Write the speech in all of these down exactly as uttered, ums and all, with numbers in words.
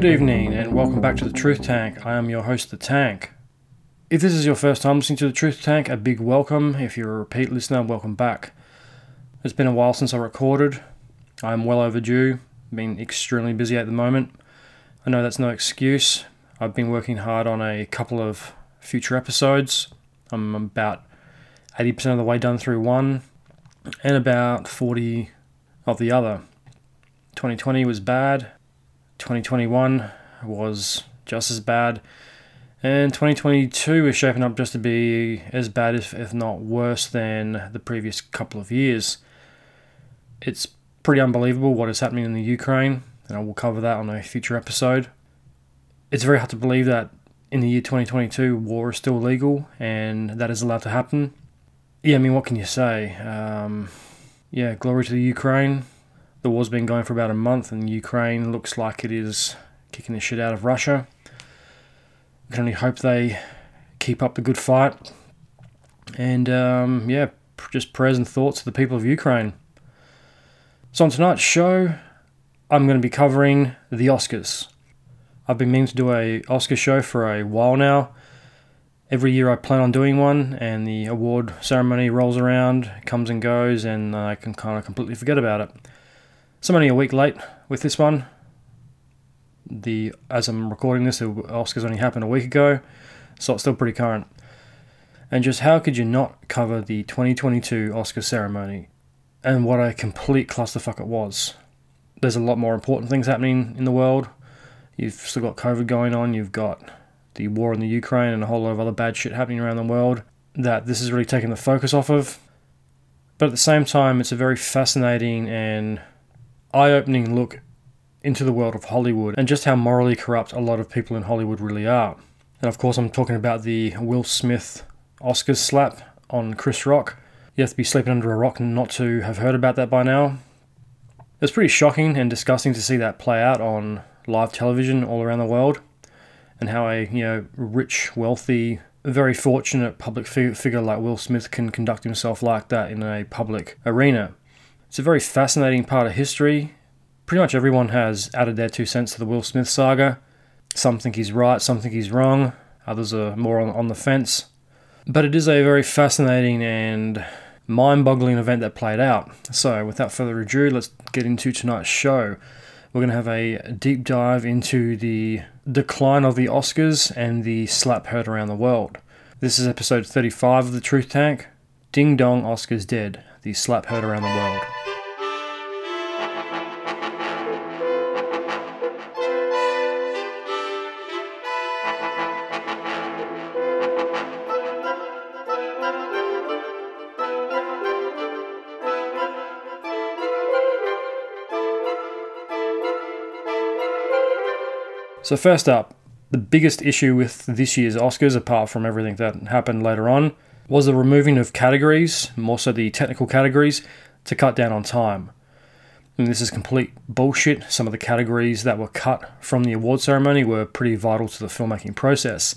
Good evening and welcome back to The Truth Tank. I am your host, The Tank. If this is your first time listening to The Truth Tank, a big welcome. If you're a repeat listener, welcome back. It's been a while since I recorded. I'm well overdue. Been extremely busy at the moment. I know that's no excuse. I've been working hard on a couple of future episodes. I'm about eighty percent of the way done through one and about forty of the other. twenty twenty was bad. twenty twenty-one was just as bad. And twenty twenty-two is shaping up just to be as bad, if, if not worse, than the previous couple of years. It's pretty unbelievable what is happening in the Ukraine, and I will cover that on a future episode. It's very hard to believe that in the year twenty twenty-two, war is still legal, and that is allowed to happen. Yeah, I mean, what can you say? Um, yeah, glory to the Ukraine. The war's been going for about a month, and Ukraine looks like it is kicking the shit out of Russia. I can only hope they keep up the good fight. And, um, yeah, just prayers and thoughts to the people of Ukraine. So on tonight's show, I'm going to be covering the Oscars. I've been meaning to do an Oscar show for a while now. Every year I plan on doing one, and the award ceremony rolls around, comes and goes, and I can kind of completely forget about it. So I'm only a week late with this one. The as I'm recording this, the Oscars only happened a week ago, so it's still pretty current. And just how could you not cover the twenty twenty-two Oscar ceremony and what a complete clusterfuck it was? There's a lot more important things happening in the world. You've still got COVID going on, you've got the war in the Ukraine and a whole lot of other bad shit happening around the world that this is really taking the focus off of. But at the same time, it's a very fascinating and eye-opening look into the world of Hollywood and just how morally corrupt a lot of people in Hollywood really are. And of course I'm talking about the Will Smith Oscars slap on Chris Rock. You have to be sleeping under a rock not to have heard about that by now. It's pretty shocking and disgusting to see that play out on live television all around the world, and how a you know rich, wealthy, very fortunate public figure like Will Smith can conduct himself like that in a public arena. It's a very fascinating part of history. Pretty much everyone has added their two cents to the Will Smith saga. Some think he's right, some think he's wrong. Others are more on, on the fence. But it is a very fascinating and mind-boggling event that played out. So without further ado, let's get into tonight's show. We're going to have a deep dive into the decline of the Oscars and the slap heard around the world. This is episode thirty-five of The Truth Tank. Ding Dong, Oscars Dead. The slap heard around the world. So first up, the biggest issue with this year's Oscars, apart from everything that happened later on, was the removing of categories, more so the technical categories, to cut down on time. And this is complete bullshit. Some of the categories that were cut from the award ceremony were pretty vital to the filmmaking process.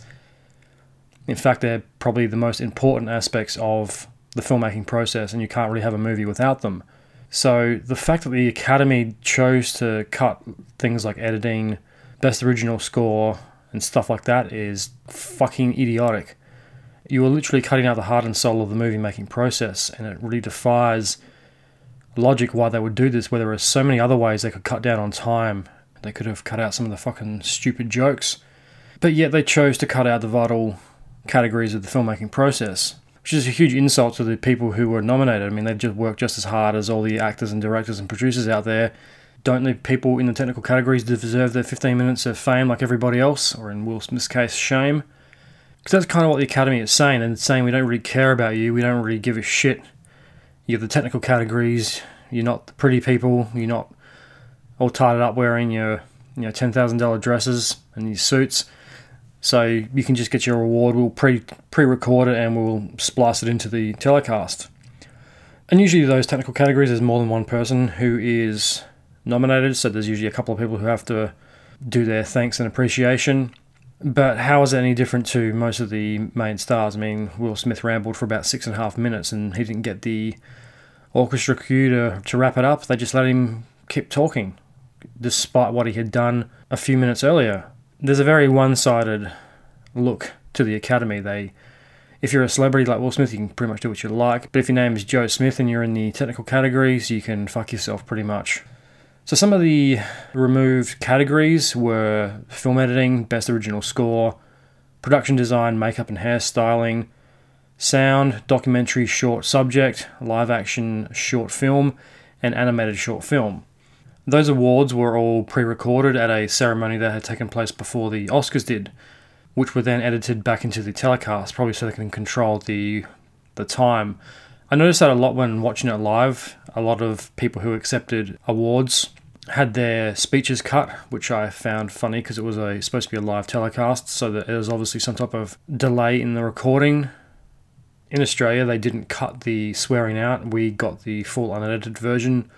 In fact, they're probably the most important aspects of the filmmaking process, and you can't really have a movie without them. So the fact that the Academy chose to cut things like editing, best original score and stuff like that is fucking idiotic. You are literally cutting out the heart and soul of the movie making process, and it really defies logic why they would do this, where there are so many other ways they could cut down on time. They could have cut out some of the fucking stupid jokes, but yet they chose to cut out the vital categories of the filmmaking process, which is a huge insult to the people who were nominated. I mean, they've just worked just as hard as all the actors and directors and producers out there. Don't the people in the technical categories deserve their fifteen minutes of fame like everybody else, or in Will Smith's case, shame? Because that's kind of what the Academy is saying, and it's saying we don't really care about you, we don't really give a shit. You're the technical categories, you're not the pretty people, you're not all tied up wearing your you know ten thousand dollars dresses and your suits, so you can just get your award, we'll pre, pre-record it and we'll splice it into the telecast. And usually those technical categories, there's more than one person who is nominated, so there's usually a couple of people who have to do their thanks and appreciation. But how is it any different to most of the main stars? I mean, Will Smith rambled for about six and a half minutes and he didn't get the orchestra cue to, to wrap it up. They just let him keep talking. despite what he had done a few minutes earlier. There's a very one-sided look to the Academy. They, if you're a celebrity like Will Smith, you can pretty much do what you like. But if your name is Joe Smith and you're in the technical categories, you can fuck yourself pretty much. So some of the removed categories were film editing, best original score, production design, makeup and hairstyling, sound, documentary short subject, live action short film, and animated short film. Those awards were all pre-recorded at a ceremony that had taken place before the Oscars did, which were then edited back into the telecast, probably so they can control the the time. I noticed that a lot when watching it live. A lot of people who accepted awards had their speeches cut, which I found funny because it was a, supposed to be a live telecast, so that there was obviously some type of delay in the recording. In Australia, they didn't cut the swearing out. We got the full unedited version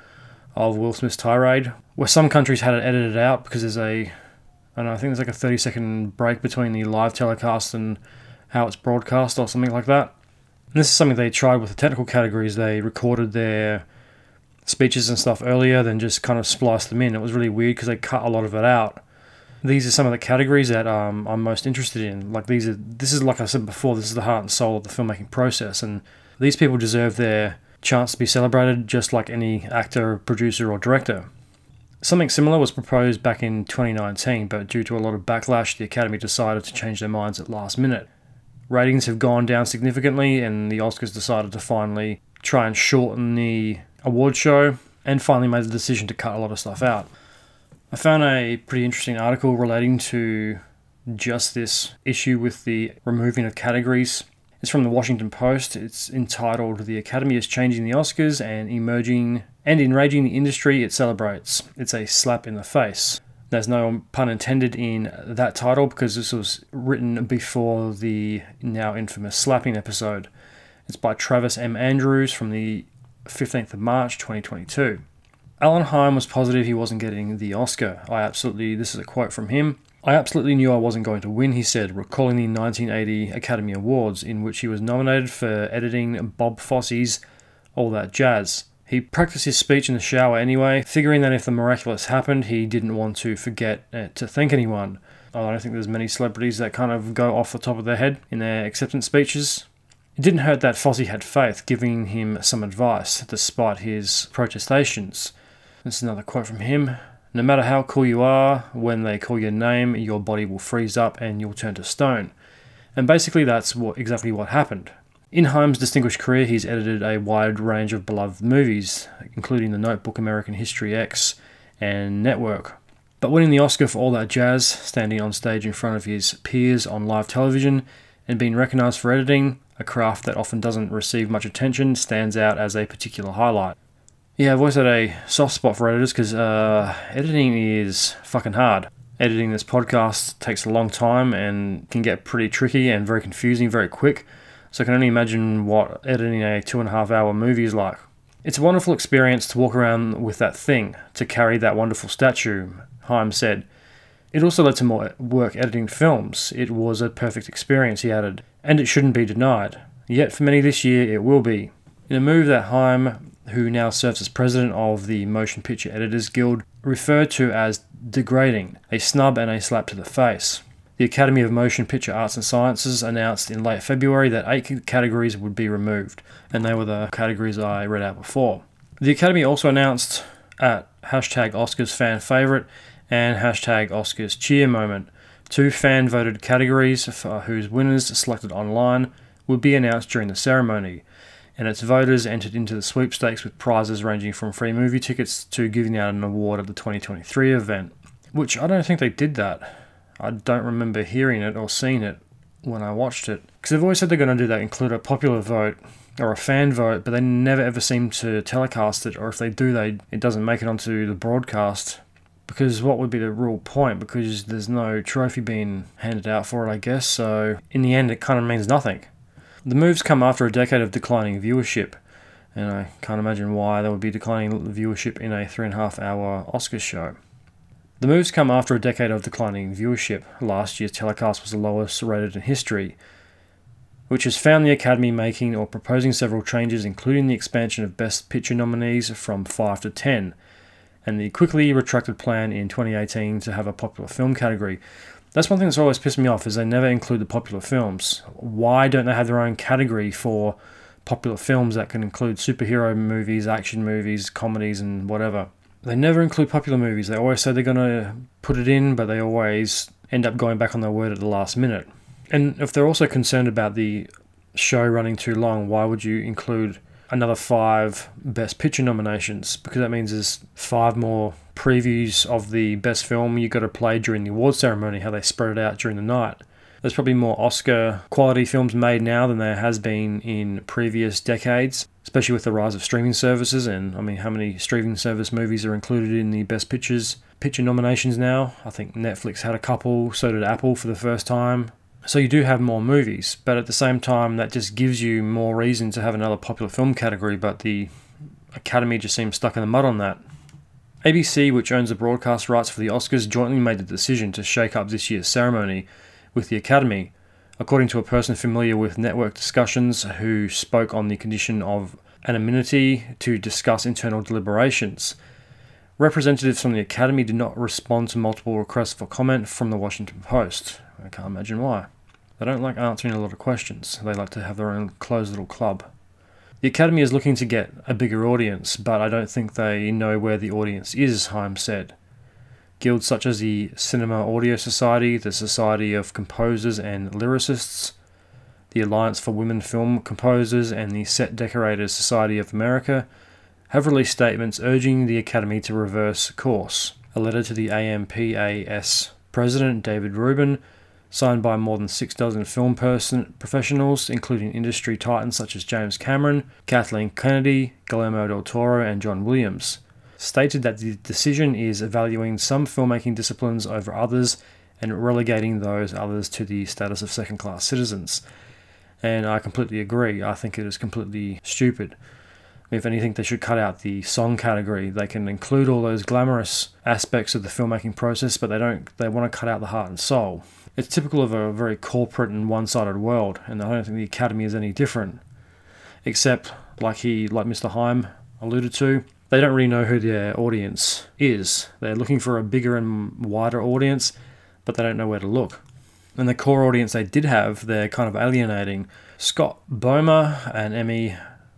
of Will Smith's tirade, where some countries had it edited out because there's a, I don't know, I think there's like a thirty second break between the live telecast and how it's broadcast or something like that. And this is something they tried with the technical categories. They recorded their speeches and stuff earlier, then just kind of spliced them in. It was really weird because they cut a lot of it out. These are some of the categories that um, I'm most interested in. Like these are, this is like I said before, this is the heart and soul of the filmmaking process, and these people deserve their chance to be celebrated just like any actor, producer, or director. Something similar was proposed back in twenty nineteen, but due to a lot of backlash, the Academy decided to change their minds at last minute. Ratings have gone down significantly, and the Oscars decided to finally try and shorten the award show and finally made the decision to cut a lot of stuff out. I found a pretty interesting article relating to just this issue with the removing of categories. It's from the Washington Post. It's entitled, "The Academy is Changing the Oscars and Emerging and Enraging the Industry It Celebrates." It's a slap in the face. There's no pun intended in that title because this was written before the now infamous slapping episode. It's by Travis M. Andrews from the fifteenth of March twenty twenty-two. Alan Heim was positive he wasn't getting the Oscar. I absolutely, this is a quote from him, "I absolutely knew I wasn't going to win," he said, recalling the nineteen eighty Academy Awards in which he was nominated for editing Bob Fosse's All That Jazz. He practiced his speech in the shower anyway, figuring that if the miraculous happened, he didn't want to forget to thank anyone. I don't think there's many celebrities that kind of go off the top of their head in their acceptance speeches. It didn't hurt that Fosse had faith, giving him some advice, despite his protestations. This is another quote from him. "No matter how cool you are, when they call your name, your body will freeze up and you'll turn to stone." And basically that's what, exactly what happened. In Heim's distinguished career, he's edited a wide range of beloved movies, including The Notebook, American History X, and Network. But winning the Oscar for All That Jazz, standing on stage in front of his peers on live television, and being recognised for editing, a craft that often doesn't receive much attention, stands out as a particular highlight. Yeah, I've always had a soft spot for editors because uh, editing is fucking hard. Editing this podcast takes a long time and can get pretty tricky and very confusing very quick. So I can only imagine what editing a two and a half hour movie is like. "It's a wonderful experience to walk around with that thing, to carry that wonderful statue," Heim said. "It also led to more work editing films. It was a perfect experience," he added, "and it shouldn't be denied. Yet for many this year, it will be." In a move that Heim, who now serves as president of the Motion Picture Editors Guild, referred to as degrading, a snub and a slap to the face. The Academy of Motion Picture Arts and Sciences announced in late February that eight categories would be removed, and they were the categories I read out before. The Academy also announced at hashtag Oscars fan favorite and hashtag Oscars cheer moment, two fan-voted categories for whose winners selected online would be announced during the ceremony, and its voters entered into the sweepstakes with prizes ranging from free movie tickets to giving out an award at the twenty twenty-three event, which I don't think they did that. I don't remember hearing it or seeing it when I watched it, because they've always said they're going to do that, include a popular vote or a fan vote, but they never ever seem to telecast it, or if they do, they it doesn't make it onto the broadcast, because what would be the real point, because there's no trophy being handed out for it, I guess, so in the end it kind of means nothing. The moves come after a decade of declining viewership, and I can't imagine why there would be declining viewership in a three and a half hour Oscars show. The moves come after a decade of declining viewership. Last year's telecast was the lowest rated in history, which has found the Academy making or proposing several changes, including the expansion of Best Picture nominees from five to ten, and the quickly retracted plan in twenty eighteen to have a popular film category. That's one thing that's always pissed me off, is they never include the popular films. Why don't they have their own category for popular films that can include superhero movies, action movies, comedies, and whatever? They never include popular movies. They always say they're going to put it in, but they always end up going back on their word at the last minute. And if they're also concerned about the show running too long, why would you include another five Best Picture nominations? Because that means there's five more previews of the best film you got to play during the award ceremony, how they spread it out during the night. There's probably more Oscar quality films made now than there has been in previous decades, especially with the rise of streaming services. And I mean, how many streaming service movies are included in the Best Pictures picture nominations now? I think Netflix had a couple, so did Apple for the first time. So you do have more movies, but at the same time, that just gives you more reason to have another popular film category, but the Academy just seems stuck in the mud on that. A B C, which owns the broadcast rights for the Oscars, jointly made the decision to shake up this year's ceremony with the Academy, according to a person familiar with network discussions who spoke on the condition of anonymity to discuss internal deliberations. Representatives from the Academy did not respond to multiple requests for comment from the Washington Post. I can't imagine why. They don't like answering a lot of questions. They like to have their own closed little club. The Academy is looking to get a bigger audience, but I don't think they know where the audience is, Heim said. Guilds such as the Cinema Audio Society, the Society of Composers and Lyricists, the Alliance for Women Film Composers, and the Set Decorators Society of America have released statements urging the Academy to reverse course. A letter to the A M P A S President David Rubin, signed by more than six dozen film person professionals, including industry titans such as James Cameron, Kathleen Kennedy, Guillermo del Toro, and John Williams, stated that the decision is valuing some filmmaking disciplines over others and relegating those others to the status of second-class citizens. And I completely agree. I think it is completely stupid. If anything, they should cut out the song category. They can include all those glamorous aspects of the filmmaking process, but they don't. They want to cut out the heart and soul. It's typical of a very corporate and one-sided world, and I don't think the Academy is any different. Except, like he, like Mister Heim alluded to, they don't really know who their audience is. They're looking for a bigger and wider audience, but they don't know where to look. And the core audience they did have, they're kind of alienating. Scott Bomer, an Emmy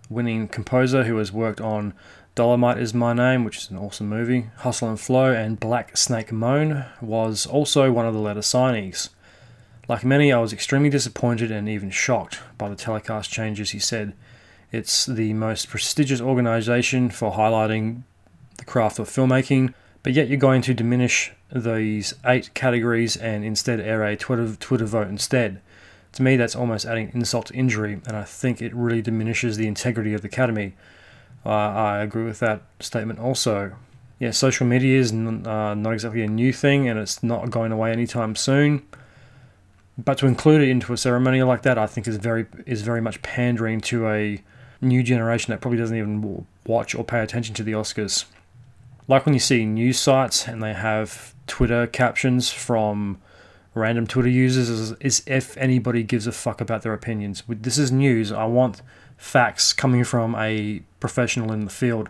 winning composer who has worked on Dolemite Is My Name, which is an awesome movie, Hustle and Flow, and Black Snake Moan, was also one of the letter signees. Like many, I was extremely disappointed and even shocked by the telecast changes, he said. It's the most prestigious organisation for highlighting the craft of filmmaking, but yet you're going to diminish these eight categories and instead air a Twitter, Twitter vote instead. To me, that's almost adding insult to injury, and I think it really diminishes the integrity of the Academy. Uh, I agree with that statement also. Yeah, social media is n- uh, not exactly a new thing, and it's not going away anytime soon. But to include it into a ceremony like that, I think is very is very much pandering to a new generation that probably doesn't even watch or pay attention to the Oscars. Like when you see news sites and they have Twitter captions from random Twitter users is, is if anybody gives a fuck about their opinions. This is news. I want facts coming from a professional in the field.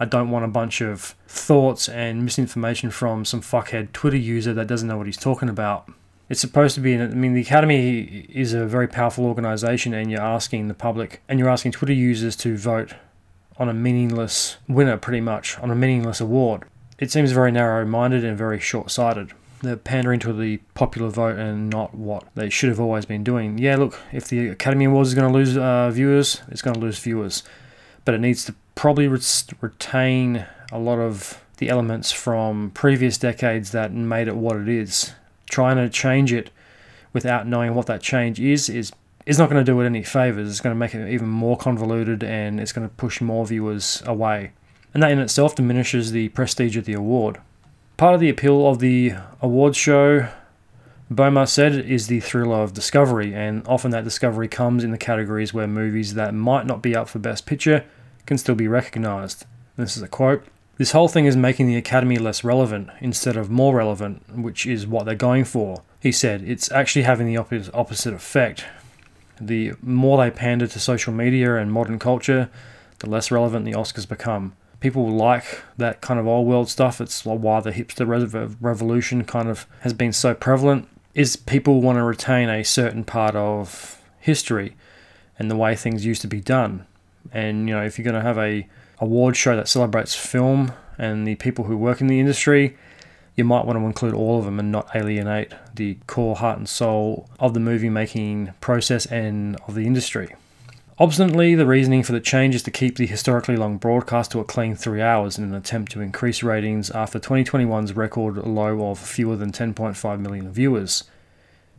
I don't want a bunch of thoughts and misinformation from some fuckhead Twitter user that doesn't know what he's talking about. It's supposed to be, I mean, the Academy is a very powerful organization, and you're asking the public, and you're asking Twitter users to vote on a meaningless winner, pretty much, on a meaningless award. It seems very narrow-minded and very short-sighted. They're pandering to the popular vote and not what they should have always been doing. Yeah, look, if the Academy Awards is going to lose uh, viewers, it's going to lose viewers. But it needs to probably re- retain a lot of the elements from previous decades that made it what it is. Trying to change it without knowing what that change is is, is not going to do it any favours. It's going to make it even more convoluted, and it's going to push more viewers away. And that in itself diminishes the prestige of the award. Part of the appeal of the awards show, Bomer said, is the thriller of discovery, and often that discovery comes in the categories where movies that might not be up for Best Picture can still be recognised. This is a quote. This whole thing is making the Academy less relevant instead of more relevant, which is what they're going for. He said, it's actually having the op- opposite effect. The more they pander to social media and modern culture, the less relevant the Oscars become. people like that kind of old world stuff. It's why the hipster revolution kind of has been so prevalent, is people want to retain a certain part of history and the way things used to be done. And, you know, if you're going to have a award show that celebrates film and the people who work in the industry, you might want to include all of them and not alienate the core heart and soul of the movie-making process and of the industry. Obstinately, the reasoning for the change is to keep the historically long broadcast to a clean three hours in an attempt to increase ratings after twenty twenty-one's record low of fewer than ten point five million viewers.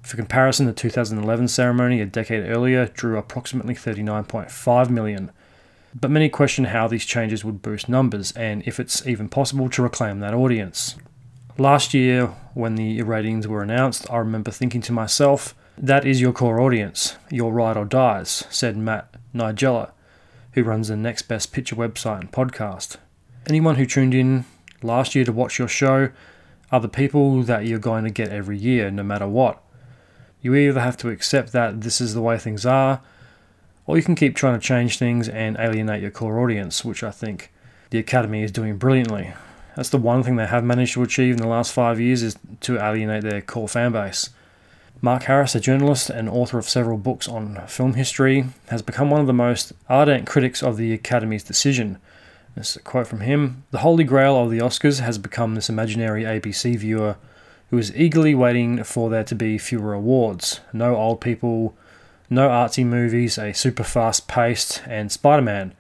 For comparison, the two thousand eleven ceremony a decade earlier drew approximately thirty-nine point five million. But many question how these changes would boost numbers and if it's even possible to reclaim that audience. Last year, when the ratings were announced, I remember thinking to myself, that is your core audience. Your ride or dies, said Matt Nigella, who runs the Next Best Picture website and podcast. Anyone who tuned in last year to watch your show are the people that you're going to get every year, no matter what. You either have to accept that this is the way things are, or you can keep trying to change things and alienate your core audience, which I think the Academy is doing brilliantly. That's the one thing they have managed to achieve in the last five years, is to alienate their core fanbase. Mark Harris, a journalist and author of several books on film history, has become one of the most ardent critics of the Academy's decision. This is a quote from him. "The holy grail of the Oscars has become this imaginary A B C viewer who is eagerly waiting for there to be fewer awards. No old people, no artsy movies, a super fast-paced, and Spider-Man."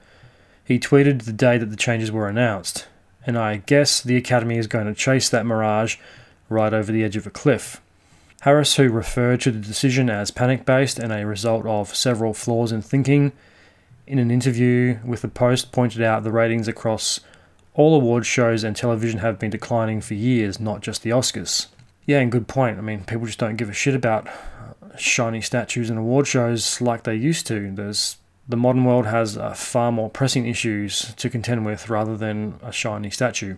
He tweeted the day that the changes were announced. And I guess the Academy is going to chase that mirage right over the edge of a cliff. Harris, who referred to the decision as panic-based and a result of several flaws in thinking, in an interview with the Post pointed out the ratings across all award shows and television have been declining for years, not just the Oscars. Yeah, and good point. I mean, people just don't give a shit about shiny statues and award shows like they used to. There's the modern world has uh, far more pressing issues to contend with rather than a shiny statue.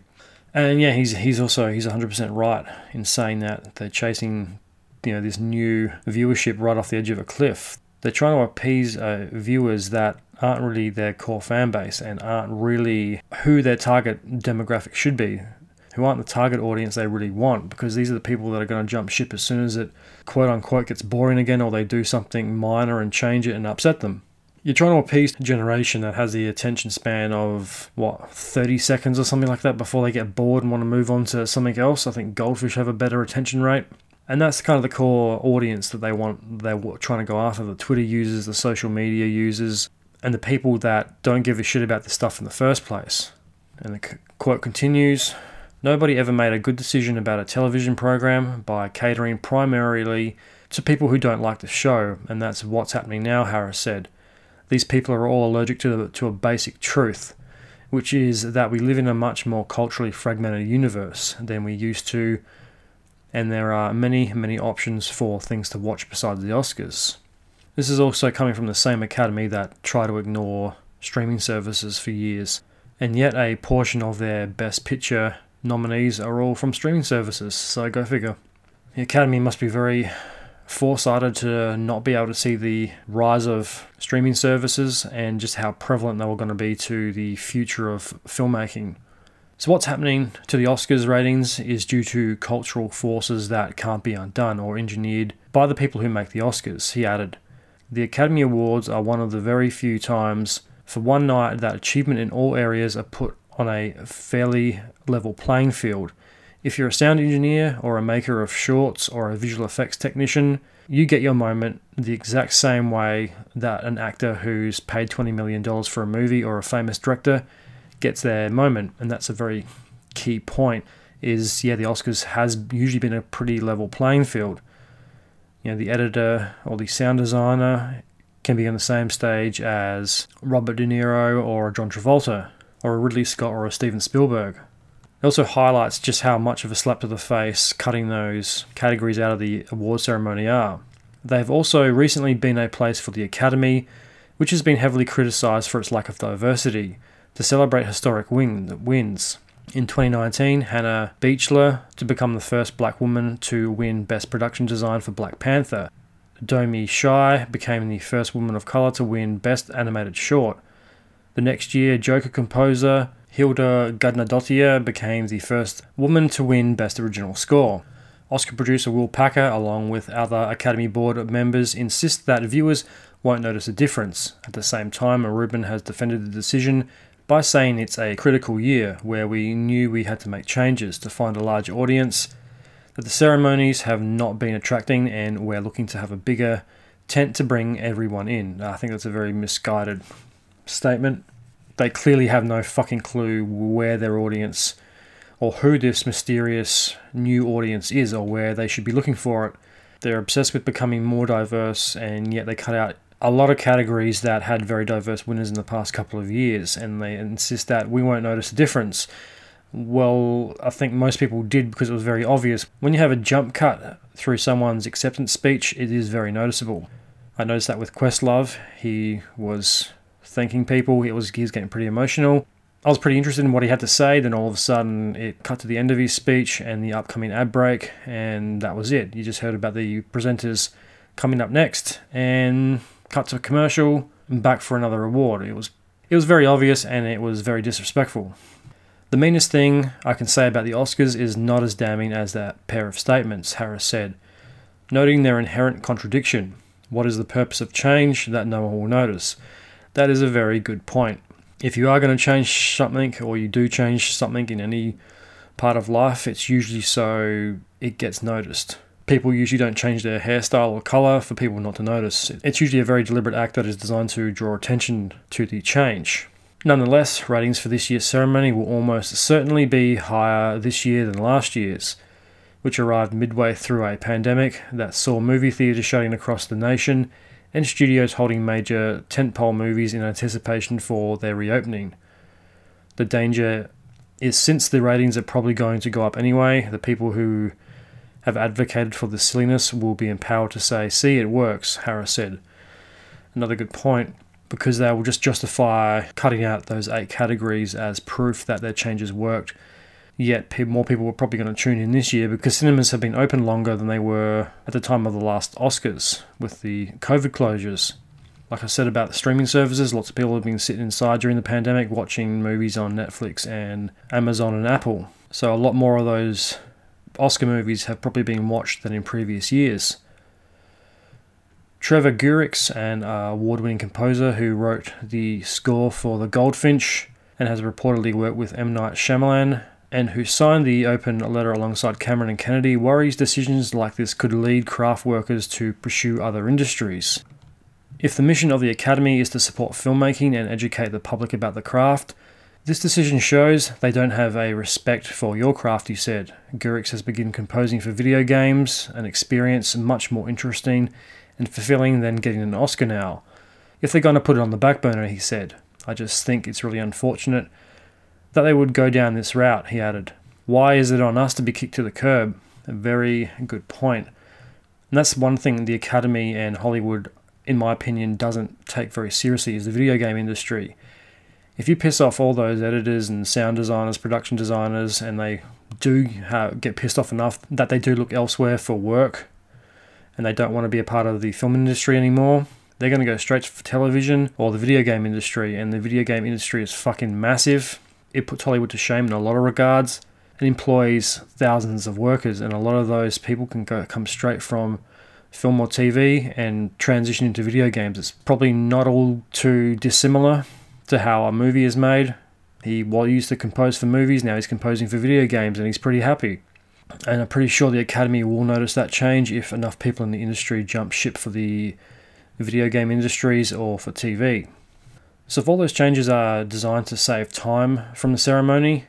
And yeah, he's he's also he's one hundred percent right in saying that they're chasing, you know, this new viewership right off the edge of a cliff. They're trying to appease uh, viewers that aren't really their core fan base and aren't really who their target demographic should be, who aren't the target audience they really want, because these are the people that are going to jump ship as soon as it quote-unquote gets boring again, or they do something minor and change it and upset them. You're trying to appease a generation that has the attention span of, what, thirty seconds or something like that before they get bored and want to move on to something else. I think goldfish have a better attention rate. And that's kind of the core audience that they want, they're trying to go after, the Twitter users, the social media users, and the people that don't give a shit about this stuff in the first place. And the quote continues, "Nobody ever made a good decision about a television program by catering primarily to people who don't like the show, and that's what's happening now," Harris said. "These people are all allergic to the, to a basic truth, which is that we live in a much more culturally fragmented universe than we used to, and there are many, many options for things to watch besides the Oscars." This is also coming from the same Academy that tried to ignore streaming services for years, and yet a portion of their Best Picture nominees are all from streaming services, so go figure. The Academy must be very foresighted to not be able to see the rise of streaming services and just how prevalent they were going to be to the future of filmmaking. So what's happening to the Oscars ratings is due to cultural forces that can't be undone or engineered by the people who make the Oscars, he added. "The Academy Awards are one of the very few times for one night that achievement in all areas are put on a fairly level playing field. If you're a sound engineer or a maker of shorts or a visual effects technician, you get your moment the exact same way that an actor who's paid twenty million dollars for a movie or a famous director gets their moment." And that's a very key point, is, yeah, the Oscars has usually been a pretty level playing field. You know, the editor or the sound designer can be on the same stage as Robert De Niro or John Travolta or a Ridley Scott or a Steven Spielberg. It also highlights just how much of a slap to the face cutting those categories out of the award ceremony are. They've also recently been a place for the Academy, which has been heavily criticised for its lack of diversity, to celebrate historic wins. In twenty nineteen, Hannah Beechler to become the first black woman to win Best Production Design for Black Panther. Domi Shi became the first woman of colour to win Best Animated Short. The next year, Joker composer Hilda Gudnadottir became the first woman to win Best Original Score. Oscar producer Will Packer, along with other Academy Board members, insist that viewers won't notice a difference. At the same time, Rubin has defended the decision by saying it's a critical year where we knew we had to make changes to find a larger audience, that the ceremonies have not been attracting, and we're looking to have a bigger tent to bring everyone in. I think that's a very misguided statement. They clearly have no fucking clue where their audience or who this mysterious new audience is or where they should be looking for it. They're obsessed with becoming more diverse, and yet they cut out a lot of categories that had very diverse winners in the past couple of years, and they insist that we won't notice a difference. Well, I think most people did, because it was very obvious. When you have a jump cut through someone's acceptance speech, it is very noticeable. I noticed that with Questlove. He was thanking people. He was, he was getting pretty emotional. I was pretty interested in what he had to say. Then all of a sudden, it cut to the end of his speech and the upcoming ad break, and that was it. You just heard about the presenters coming up next, and cut to a commercial and back for another award. It was, it was very obvious, and it was very disrespectful. The meanest thing I can say about the Oscars is not as damning as that pair of statements, Harris said, noting their inherent contradiction. What is the purpose of change that no one will notice? That is a very good point. If you are going to change something, or you do change something in any part of life, it's usually so it gets noticed. People usually don't change their hairstyle or colour for people not to notice. It's usually a very deliberate act that is designed to draw attention to the change. Nonetheless, ratings for this year's ceremony will almost certainly be higher this year than last year's, which arrived midway through a pandemic that saw movie theatres shutting across the nation and studios holding major tentpole movies in anticipation for their reopening. The danger is, since the ratings are probably going to go up anyway, the people who have advocated for the silliness will be empowered to say, see, it works, Harris said. Another good point, because they will just justify cutting out those eight categories as proof that their changes worked. Yet more people were probably going to tune in this year because cinemas have been open longer than they were at the time of the last Oscars with the COVID closures. Like I said about the streaming services, lots of people have been sitting inside during the pandemic watching movies on Netflix and Amazon and Apple. So a lot more of those Oscar movies have probably been watched than in previous years. Trevor Gurix, an award-winning composer who wrote the score for The Goldfinch and has reportedly worked with M. Night Shyamalan, and who signed the open letter alongside Cameron and Kennedy, worries decisions like this could lead craft workers to pursue other industries. If the mission of the Academy is to support filmmaking and educate the public about the craft, this decision shows they don't have a respect for your craft, he said. Gurix has begun composing for video games, an experience much more interesting and fulfilling than getting an Oscar now. If they're going to put it on the back burner, he said. I just think it's really unfortunate that they would go down this route, he added. Why is it on us to be kicked to the curb? A very good point. And that's one thing the Academy and Hollywood, in my opinion, doesn't take very seriously, is the video game industry. If you piss off all those editors and sound designers, production designers, and they do have, get pissed off enough that they do look elsewhere for work, and they don't want to be a part of the film industry anymore, they're going to go straight for television or the video game industry, and the video game industry is fucking massive. It puts Hollywood to shame in a lot of regards and employs thousands of workers, and a lot of those people can go, come straight from film or T V and transition into video games. It's probably not all too dissimilar to how a movie is made. He well, used to compose for movies, now he's composing for video games, and he's pretty happy. And I'm pretty sure the Academy will notice that change if enough people in the industry jump ship for the video game industries or for T V. So if all those changes are designed to save time from the ceremony,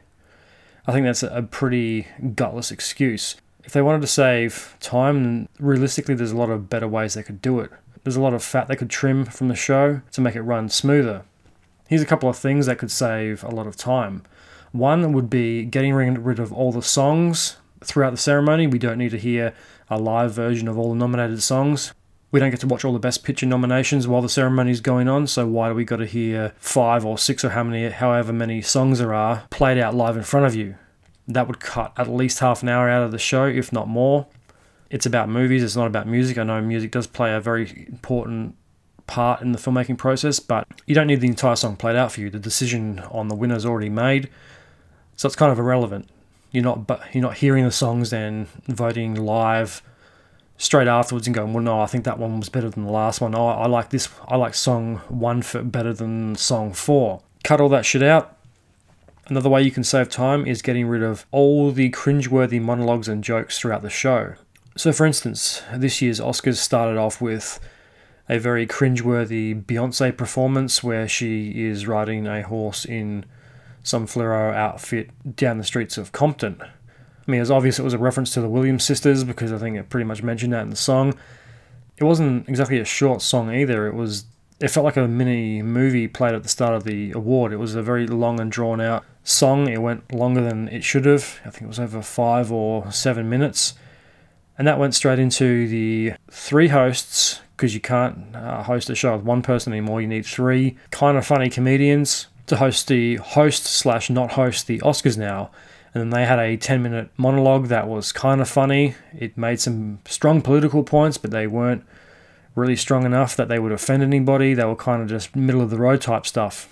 I think that's a pretty gutless excuse. If they wanted to save time, then realistically there's a lot of better ways they could do it. There's a lot of fat they could trim from the show to make it run smoother. Here's a couple of things that could save a lot of time. One would be getting rid of all the songs throughout the ceremony. We don't need to hear a live version of all the nominated songs. We don't get to watch all the Best Picture nominations while the ceremony is going on, so why do we got to hear five or six or how many, however many songs there are played out live in front of you? That would cut at least half an hour out of the show, if not more. It's about movies, it's not about music. I know music does play a very important part in the filmmaking process, but you don't need the entire song played out for you. The decision on the winner is already made, so it's kind of irrelevant. You're not you're not hearing the songs then voting live straight afterwards and going, well, no, I think that one was better than the last one. Oh, I like this. I like song one for better than song four. Cut all that shit out. Another way you can save time is getting rid of all the cringeworthy monologues and jokes throughout the show. So, for instance, this year's Oscars started off with a very cringeworthy Beyonce performance where she is riding a horse in some fluoro outfit down the streets of Compton. I mean, it was obvious it was a reference to the Williams sisters because I think it pretty much mentioned that in the song. It wasn't exactly a short song either. It was. It felt like a mini movie played at the start of the award. It was a very long and drawn-out song. It went longer than it should have. I think it was over five or seven minutes. And that went straight into the three hosts, because you can't uh, host a show with one person anymore. You need three kind of funny comedians to host the host slash not host the Oscars now. And then they had a ten-minute monologue that was kind of funny. It made some strong political points, but they weren't really strong enough that they would offend anybody. They were kind of just middle-of-the-road type stuff.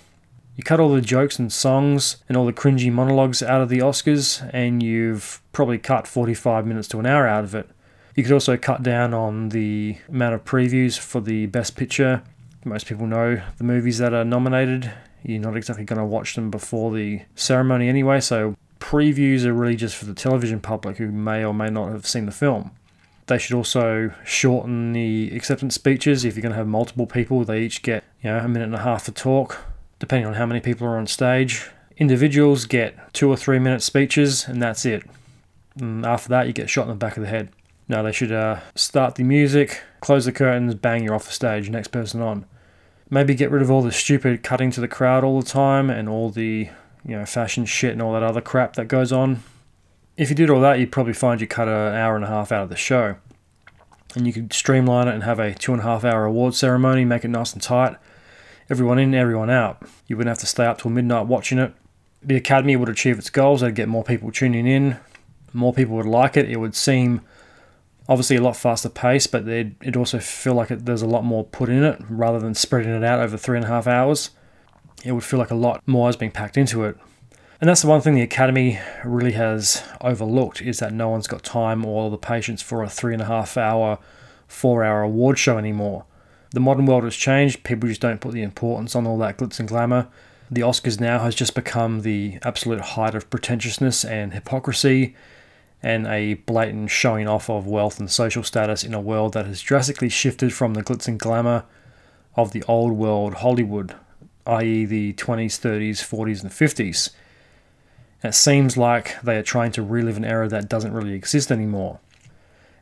You cut all the jokes and songs and all the cringy monologues out of the Oscars, and you've probably cut forty-five minutes to an hour out of it. You could also cut down on the amount of previews for the Best Picture. Most people know the movies that are nominated. You're not exactly going to watch them before the ceremony anyway, so previews are really just for the television public who may or may not have seen the film. They should also shorten the acceptance speeches. If you're going to have multiple people, they each get, you know, a minute and a half to talk, depending on how many people are on stage. Individuals get two or three minute speeches, and that's it. And after that, you get shot in the back of the head. No, they should uh, start the music, close the curtains, bang, you're off the stage, next person on. Maybe get rid of all the stupid cutting to the crowd all the time and all the, you know, fashion shit and all that other crap that goes on. If you did all that, you'd probably find you cut an hour and a half out of the show. And you could streamline it and have a two and a half hour award ceremony, make it nice and tight. Everyone in, everyone out. You wouldn't have to stay up till midnight watching it. The Academy would achieve its goals. They'd get more people tuning in. More people would like it. It would seem obviously a lot faster paced, but it'd also feel like it, there's a lot more put in it rather than spreading it out over three and a half hours. It would feel like a lot more is being packed into it. And that's the one thing the Academy really has overlooked, is that no one's got time or the patience for a three and a half hour, four hour award show anymore. The modern world has changed. People just don't put the importance on all that glitz and glamour. The Oscars now has just become the absolute height of pretentiousness and hypocrisy and a blatant showing off of wealth and social status in a world that has drastically shifted from the glitz and glamour of the old world Hollywood, that is the twenties, thirties, forties, and fifties. It seems like they are trying to relive an era that doesn't really exist anymore.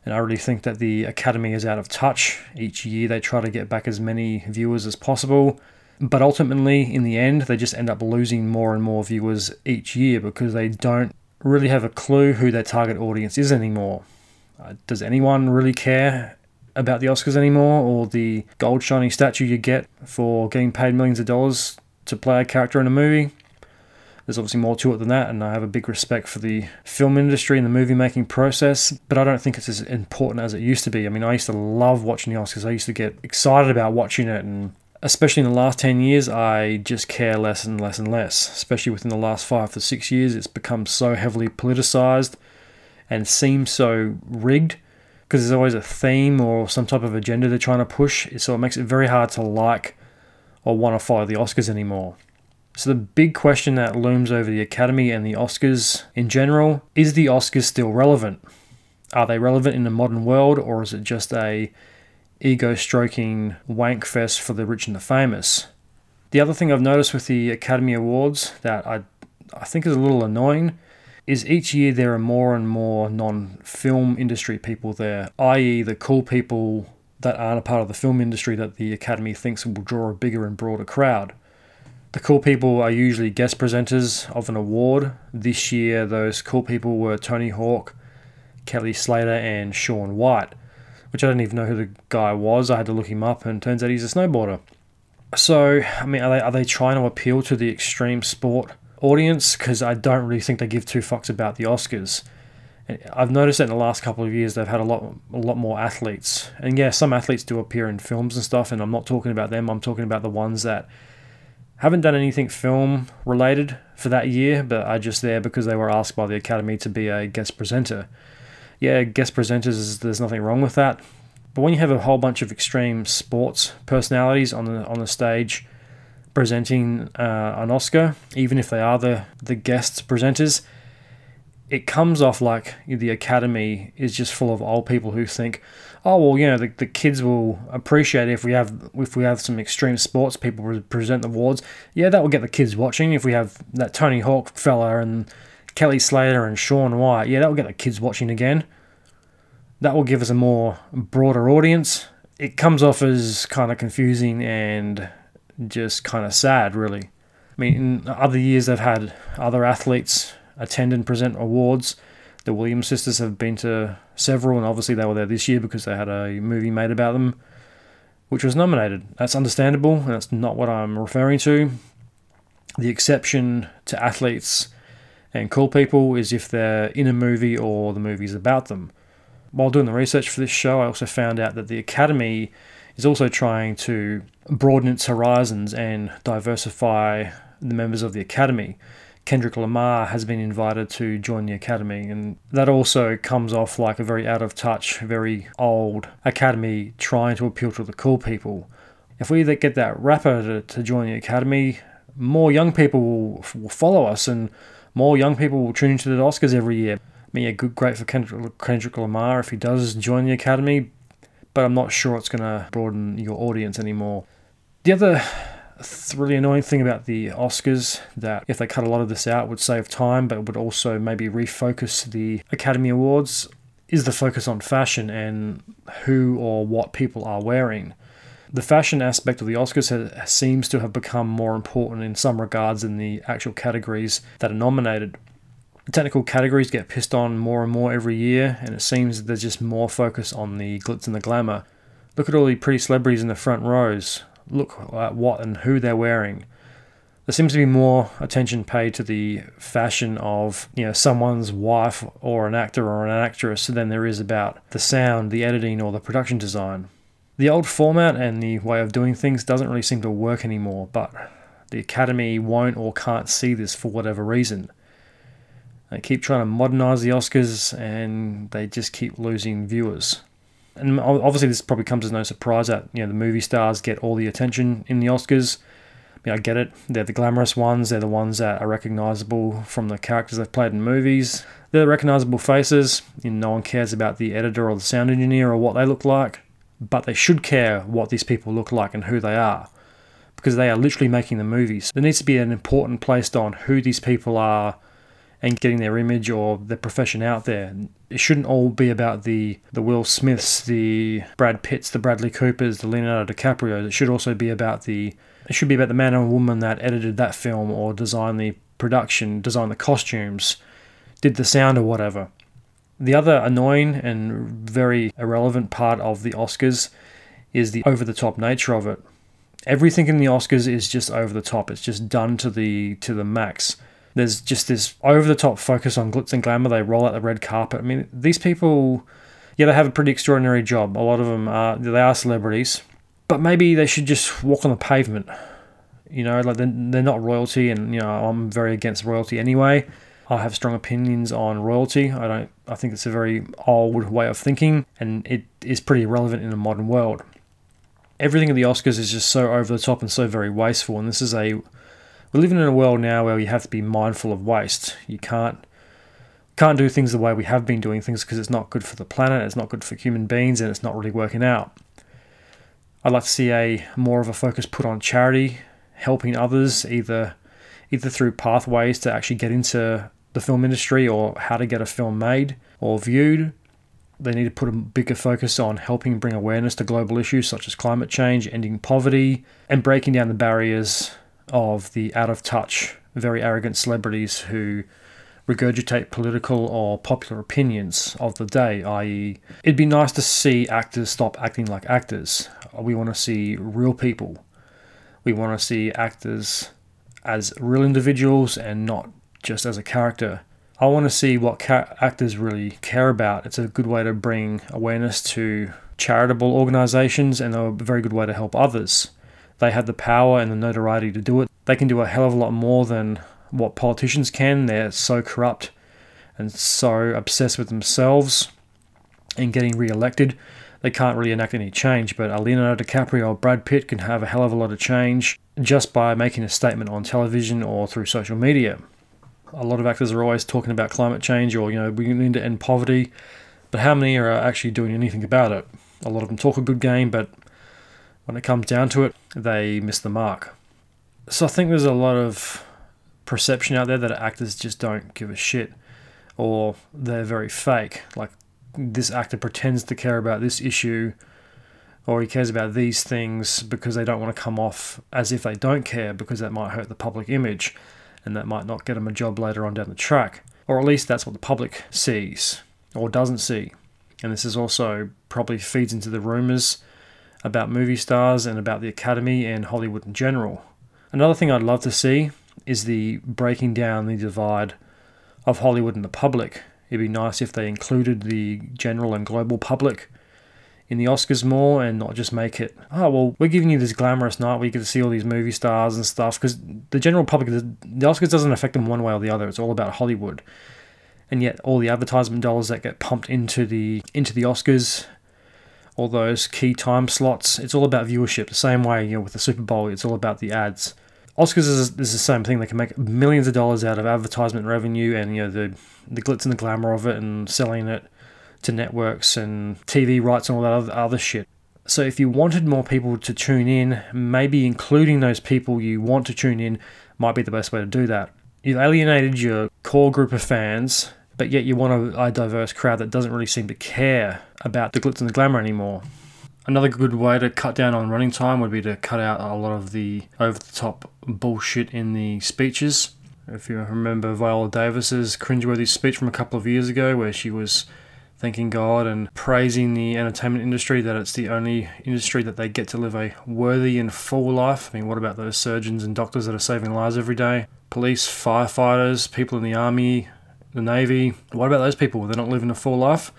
And I really think that the Academy is out of touch. Each year they try to get back as many viewers as possible, but ultimately, in the end, they just end up losing more and more viewers each year because they don't really have a clue who their target audience is anymore. Uh, does anyone really care about the Oscars anymore, or the gold shining statue you get for getting paid millions of dollars to play a character in a movie? There's obviously more to it than that, and I have a big respect for the film industry and the movie-making process, but I don't think it's as important as it used to be. I mean, I used to love watching the Oscars. I used to get excited about watching it, and especially in the last ten years, I just care less and less and less. Especially within the last five to six years, it's become so heavily politicized and seems so rigged, because there's always a theme or some type of agenda they're trying to push, so it makes it very hard to like or want to follow the Oscars anymore. So the big question that looms over the Academy and the Oscars in general, is the Oscars still relevant? Are they relevant in the modern world, or is it just a ego-stroking wank fest for the rich and the famous? The other thing I've noticed with the Academy Awards that I, I think is a little annoying is each year there are more and more non-film industry people there, that is the cool people that aren't a part of the film industry that the Academy thinks will draw a bigger and broader crowd. The cool people are usually guest presenters of an award. This year, those cool people were Tony Hawk, Kelly Slater, and Sean White, which I didn't even know who the guy was. I had to look him up, and turns out he's a snowboarder. So, I mean, are they, are they trying to appeal to the extreme sport audience? Because I don't really think they give two fucks about the Oscars. I've noticed that in the last couple of years they've had a lot a lot more athletes. And yeah, some athletes do appear in films and stuff, and I'm not talking about them. I'm talking about the ones that haven't done anything film related for that year, but are just there because they were asked by the Academy to be a guest presenter. Yeah, guest presenters, there's nothing wrong with that. But when you have a whole bunch of extreme sports personalities on the on the stage presenting uh, an Oscar, even if they are the, the guest presenters, it comes off like the Academy is just full of old people who think, oh, well, you know, the, the kids will appreciate it if we have if we have some extreme sports people present the awards. Yeah, that will get the kids watching. If we have that Tony Hawk fella and Kelly Slater and Sean White, yeah, that will get the kids watching again. That will give us a more broader audience. It comes off as kind of confusing and just kind of sad, really. I mean, in other years they've had other athletes attend and present awards. The Williams sisters have been to several, and obviously they were there this year because they had a movie made about them, which was nominated. That's understandable, and that's not what I'm referring to. The exception to athletes and cool people is if they're in a movie or the movie's about them. While doing the research for this show, I also found out that the Academy is also trying to broaden its horizons and diversify the members of the Academy. Kendrick Lamar has been invited to join the Academy, and that also comes off like a very out-of-touch, very old Academy trying to appeal to the cool people. If we get that rapper to, to join the Academy, more young people will, will follow us, and more young people will tune into the Oscars every year. I mean, yeah, good, great for Kendrick, Kendrick Lamar if he does join the Academy, but I'm not sure it's going to broaden your audience anymore. The other It's really annoying thing about the Oscars, that if they cut a lot of this out would save time, but would also maybe refocus the Academy Awards, is the focus on fashion and who or what people are wearing. The fashion aspect of the Oscars has, seems to have become more important in some regards than the actual categories that are nominated. The technical categories get pissed on more and more every year, and it seems that there's just more focus on the glitz and the glamour. Look at all the pretty celebrities in the front rows. Look at what and who they're wearing. There seems to be more attention paid to the fashion of, you know, someone's wife or an actor or an actress than there is about the sound, the editing, or the production design. The old format and the way of doing things doesn't really seem to work anymore, but the Academy won't or can't see this for whatever reason. They keep trying to modernize the Oscars and they just keep losing viewers. And obviously this probably comes as no surprise that, you know, the movie stars get all the attention in the Oscars. I mean, I get it. They're the glamorous ones. They're the ones that are recognisable from the characters they've played in movies. They're the recognisable faces. You know, no one cares about the editor or the sound engineer or what they look like. But they should care what these people look like and who they are, because they are literally making the movies. There needs to be an important place on who these people are and getting their image or their profession out there. It shouldn't all be about the, the Will Smiths, the Brad Pitts, the Bradley Coopers, the Leonardo DiCaprios. It should also be about the it should be about the man or woman that edited that film or designed the production, designed the costumes, did the sound or whatever. The other annoying and very irrelevant part of the Oscars is the over-the-top nature of it. Everything in the Oscars is just over the top. It's just done to the to the max. There's just this over-the-top focus on glitz and glamour. They roll out the red carpet. I mean, these people, yeah, they have a pretty extraordinary job. A lot of them are, they are celebrities. But maybe they should just walk on the pavement. You know, like, they're not royalty, and, you know, I'm very against royalty anyway. I have strong opinions on royalty. I don't, I think it's a very old way of thinking, and it is pretty irrelevant in the modern world. Everything at the Oscars is just so over-the-top and so very wasteful, and this is a... We're living in a world now where you have to be mindful of waste. You can't can't do things the way we have been doing things, because it's not good for the planet, it's not good for human beings, and it's not really working out. I'd like to see a more of a focus put on charity, helping others, either either through pathways to actually get into the film industry or how to get a film made or viewed. They need to put a bigger focus on helping bring awareness to global issues such as climate change, ending poverty, and breaking down the barriers of the out-of-touch, very arrogant celebrities who regurgitate political or popular opinions of the day, that is it'd be nice to see actors stop acting like actors. We want to see real people. We want to see actors as real individuals and not just as a character. I want to see what ca- actors really care about. It's a good way to bring awareness to charitable organizations and a very good way to help others. They have the power and the notoriety to do it. They can do a hell of a lot more than what politicians can. They're so corrupt and so obsessed with themselves and getting re-elected. They can't really enact any change, but Leonardo DiCaprio or Brad Pitt can have a hell of a lot of change just by making a statement on television or through social media. A lot of actors are always talking about climate change or, you know, we need to end poverty, but how many are actually doing anything about it? A lot of them talk a good game, but when it comes down to it, they miss the mark. So I think there's a lot of perception out there that actors just don't give a shit, or they're very fake. Like, this actor pretends to care about this issue, or he cares about these things because they don't want to come off as if they don't care, because that might hurt the public image and that might not get him a job later on down the track. Or at least that's what the public sees or doesn't see. And this is also probably feeds into the rumors about movie stars and about the Academy and Hollywood in general. Another thing I'd love to see is the breaking down the divide of Hollywood and the public. It'd be nice if they included the general and global public in the Oscars more and not just make it, oh, well, we're giving you this glamorous night where you get to see all these movie stars and stuff, because the general public, the Oscars doesn't affect them one way or the other. It's all about Hollywood. And yet all the advertisement dollars that get pumped into the into the Oscars, all those key time slots, it's all about viewership. The same way, you know, with the Super Bowl, it's all about the ads. Oscars is, is the same thing. They can make millions of dollars out of advertisement revenue and, you know, the, the glitz and the glamour of it and selling it to networks and T V rights and all that other, other shit. So if you wanted more people to tune in, maybe including those people you want to tune in might be the best way to do that. You've alienated your core group of fans, but yet you want a, a diverse crowd that doesn't really seem to care about the glitz and the glamour anymore. Another good way to cut down on running time would be to cut out a lot of the over-the-top bullshit in the speeches. If you remember Viola Davis's cringeworthy speech from a couple of years ago where she was thanking God and praising the entertainment industry, that it's the only industry that they get to live a worthy and full life. I mean, what about those surgeons and doctors that are saving lives every day? Police, firefighters, people in the army, the navy. What about those people? They're not living a full life.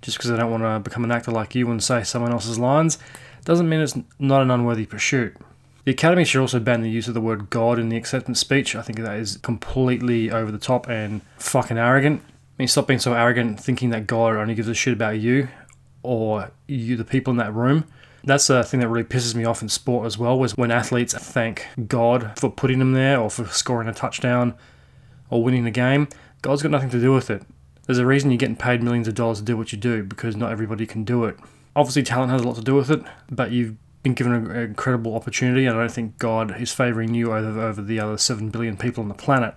Just because I don't want to become an actor like you and say someone else's lines doesn't mean it's not an unworthy pursuit. The Academy should also ban the use of the word God in the acceptance speech. I think that is completely over the top and fucking arrogant. I mean, stop being so arrogant thinking that God only gives a shit about you or you, the people in that room. That's the thing that really pisses me off in sport as well, was when athletes thank God for putting them there or for scoring a touchdown or winning a game. God's got nothing to do with it. There's a reason you're getting paid millions of dollars to do what you do, because not everybody can do it. Obviously, talent has a lot to do with it, but you've been given an incredible opportunity, and I don't think God is favouring you over, over the other seven billion people on the planet.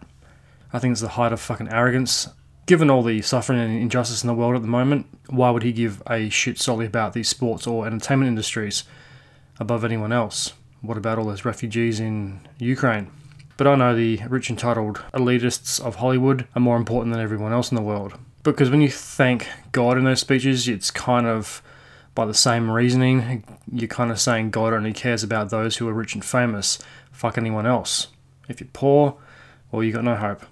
I think it's the height of fucking arrogance. Given all the suffering and injustice in the world at the moment, why would he give a shit solely about these sports or entertainment industries above anyone else? What about all those refugees in Ukraine? But I know the rich entitled elitists of Hollywood are more important than everyone else in the world. Because when you thank God in those speeches, it's kind of by the same reasoning. You're kind of saying God only cares about those who are rich and famous. Fuck anyone else. If you're poor, well, you got no hope.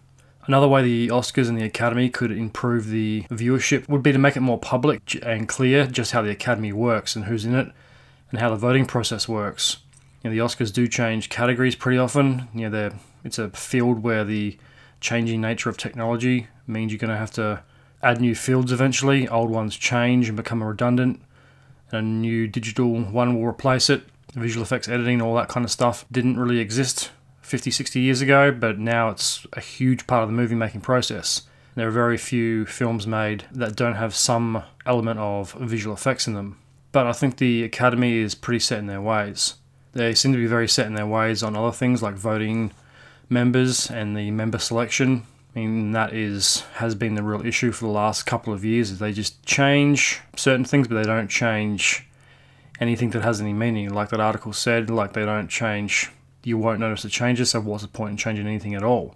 Another way the Oscars and the Academy could improve the viewership would be to make it more public and clear just how the Academy works and who's in it and how the voting process works. You know, the Oscars do change categories pretty often. You know, they're, it's a field where the changing nature of technology means you're going to have to add new fields eventually. Old ones change and become redundant, and a new digital one will replace it. Visual effects editing, all that kind of stuff didn't really exist fifty, sixty years ago, but now it's a huge part of the movie making process. There are very few films made that don't have some element of visual effects in them. But I think the Academy is pretty set in their ways. They seem to be very set in their ways on other things like voting members and the member selection. I mean, that is has been the real issue for the last couple of years, is they just change certain things, but they don't change anything that has any meaning. Like that article said, like they don't change, you won't notice the changes, so what's the point in changing anything at all?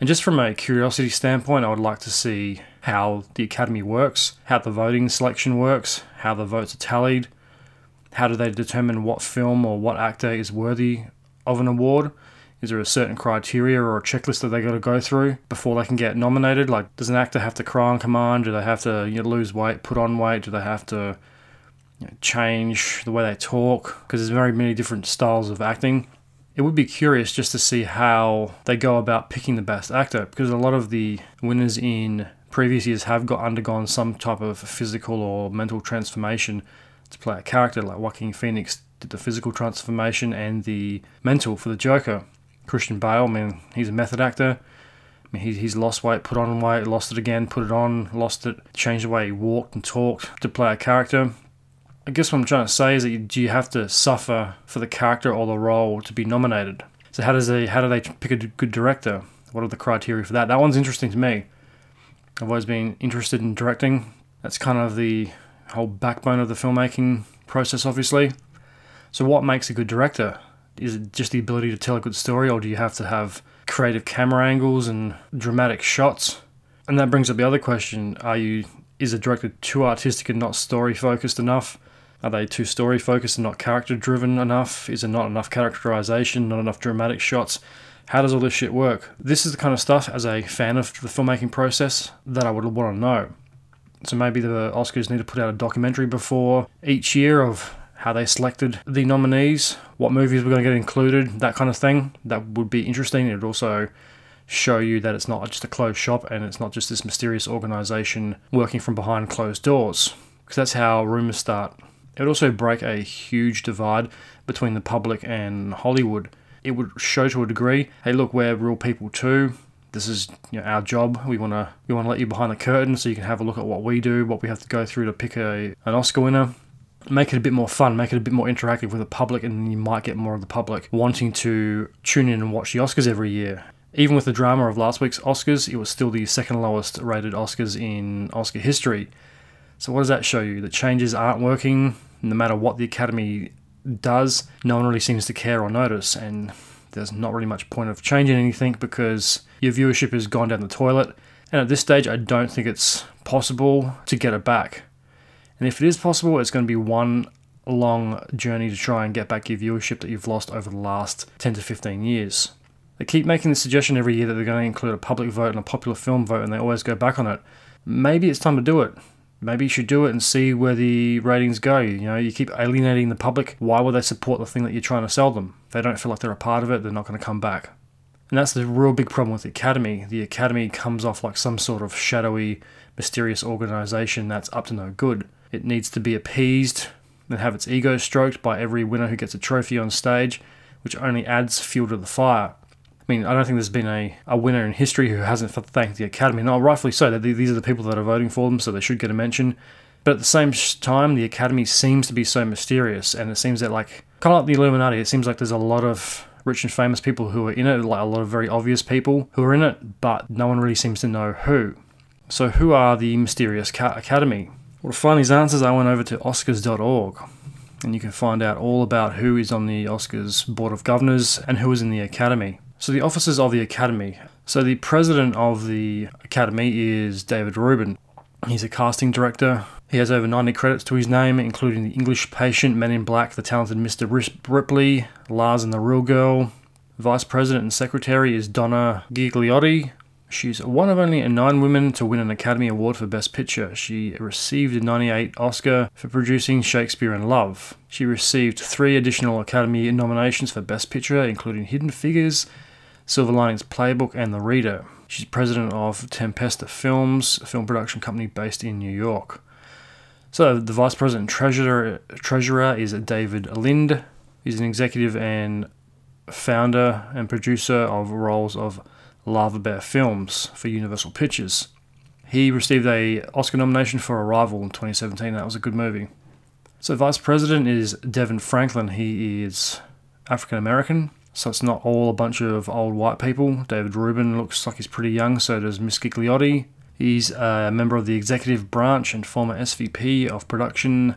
And just from a curiosity standpoint, I would like to see how the Academy works, how the voting selection works, how the votes are tallied. How do they determine what film or what actor is worthy of an award? Is there a certain criteria or a checklist that they got to go through before they can get nominated? Like, does an actor have to cry on command? Do they have to you know, lose weight, put on weight? Do they have to you know, change the way they talk? Because there's very many different styles of acting. It would be curious just to see how they go about picking the best actor, because a lot of the winners in previous years have got undergone some type of physical or mental transformation to play a character. Like Joaquin Phoenix did the physical transformation and the mental for the Joker. Christian Bale, I mean, he's a method actor. I mean, he's lost weight, put on weight, lost it again, put it on, lost it, changed the way he walked and talked to play a character. I guess what I'm trying to say is that you, do you have to suffer for the character or the role to be nominated? So how does they how do they pick a good director? What are the criteria for that? That one's interesting to me. I've always been interested in directing. That's kind of the whole backbone of the filmmaking process, obviously. So what makes a good director? Is it just the ability to tell a good story, or do you have to have creative camera angles and dramatic shots? And that brings up the other question. Are you is a director too artistic and not story-focused enough? Are they too story-focused and not character-driven enough? Is there not enough characterization, not enough dramatic shots? How does all this shit work? This is the kind of stuff, as a fan of the filmmaking process, that I would want to know. So maybe the Oscars need to put out a documentary before each year of how they selected the nominees, what movies were going to get included, that kind of thing. That would be interesting. It would also show you that it's not just a closed shop and it's not just this mysterious organization working from behind closed doors, because that's how rumors start. It would also break a huge divide between the public and Hollywood. It would show to a degree, hey, look, we're real people too. This is you know, our job. We want to we want to let you behind the curtain so you can have a look at what we do, what we have to go through to pick a an Oscar winner. Make it a bit more fun, make it a bit more interactive with the public, and you might get more of the public wanting to tune in and watch the Oscars every year. Even with the drama of last week's Oscars, it was still the second lowest rated Oscars in Oscar history. So what does that show you? The changes aren't working. No matter what the Academy does, no one really seems to care or notice, and there's not really much point of changing anything because your viewership has gone down the toilet, and at this stage I don't think it's possible to get it back. And if it is possible, it's going to be one long journey to try and get back your viewership that you've lost over the last ten to fifteen years. They keep making the suggestion every year that they're going to include a public vote and a popular film vote, and they always go back on it. Maybe it's time to do it. Maybe you should do it and see where the ratings go. You know, you keep alienating the public. Why would they support the thing that you're trying to sell them? If they don't feel like they're a part of it, they're not going to come back. And that's the real big problem with the Academy. The Academy comes off like some sort of shadowy, mysterious organization that's up to no good. It needs to be appeased and have its ego stroked by every winner who gets a trophy on stage, which only adds fuel to the fire. I mean, I don't think there's been a, a winner in history who hasn't thanked the Academy. Now, rightfully so. These are the people that are voting for them, so they should get a mention. But at the same time, the Academy seems to be so mysterious, and it seems that, like, kind of like the Illuminati, it seems like there's a lot of rich and famous people who are in it, like a lot of very obvious people who are in it, but no one really seems to know who. So who are the mysterious ca- Academy? Well, to find these answers, I went over to Oscars dot org, and you can find out all about who is on the Oscars Board of Governors and who is in the Academy. So the officers of the Academy. So the president of the Academy is David Rubin. He's a casting director. He has over ninety credits to his name, including The English Patient, Men in Black, The Talented Mister Ripley, Lars and the Real Girl. Vice president and secretary is Donna Gigliotti. She's one of only nine women to win an Academy Award for Best Picture. She received a ninety-eight Oscar for producing Shakespeare in Love. She received three additional Academy nominations for Best Picture, including Hidden Figures, Silver Linings Playbook, and The Reader. She's president of Tempesta Films, a film production company based in New York. So the vice president and treasurer, treasurer is David Lind. He's an executive and founder and producer of roles of Lava Bear Films for Universal Pictures. He received a Oscar nomination for Arrival in twenty seventeen. That was a good movie. So vice president is Devin Franklin. He is African American, so it's not all a bunch of old white people. David Rubin looks like he's pretty young, so does Miss Gigliotti. He's a member of the executive branch and former S V P of production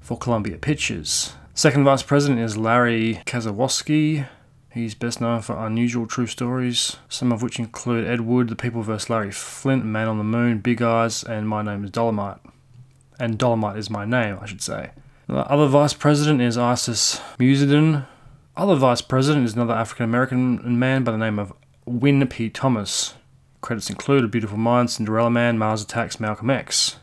for Columbia Pictures. Second vice president is Larry Kazowski. He's best known for unusual true stories, some of which include Ed Wood, The People versus. Larry Flint, Man on the Moon, Big Eyes, and My Name is Dolemite. And Dolemite Is My Name, I should say. The other vice president is Isis Musadin. other vice president is another African-American man by the name of Win P. Thomas. Credits include A Beautiful Mind, Cinderella Man, Mars Attacks, Malcolm X.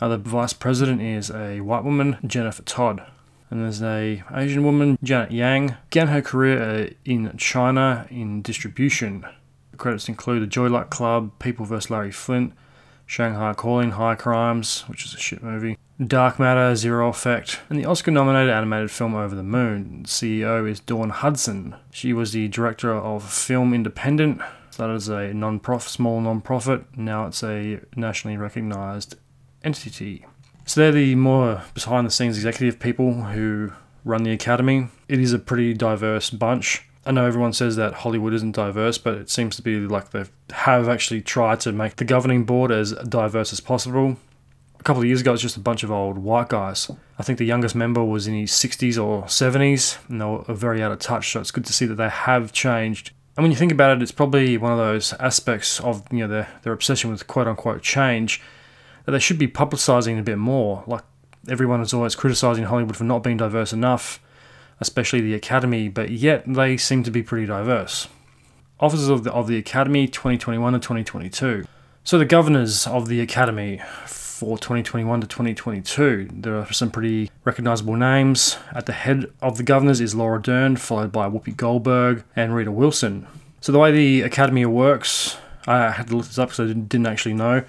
Other vice president is a white woman, Jennifer Todd. And there's an Asian woman, Janet Yang. Began her career in China in distribution. The credits include The Joy Luck Club, People versus. Larry Flint, Shanghai Calling, High Crimes, which is a shit movie, Dark Matter, Zero Effect, and the Oscar-nominated animated film Over the Moon. The C E O is Dawn Hudson. She was the director of Film Independent. Started as a non-profit, small non-profit. Now it's a nationally recognised entity. So they're the more behind-the-scenes executive people who run the Academy. It is a pretty diverse bunch. I know everyone says that Hollywood isn't diverse, but it seems to be like they have actually tried to make the governing board as diverse as possible. A couple of years ago, it was just a bunch of old white guys. I think the youngest member was in his sixties or seventies, and they were very out of touch, so it's good to see that they have changed. And when you think about it, it's probably one of those aspects of, you know, their, their obsession with quote-unquote change that they should be publicising a bit more. Like, everyone is always criticising Hollywood for not being diverse enough, especially the Academy, but yet they seem to be pretty diverse. Officers of the, of the Academy, twenty twenty-one to twenty twenty-two. So the governors of the Academy for twenty twenty-one to twenty twenty-two, there are some pretty recognisable names. At the head of the governors is Laura Dern, followed by Whoopi Goldberg and Rita Wilson. So the way the Academy works, I had to look this up because I didn't actually know,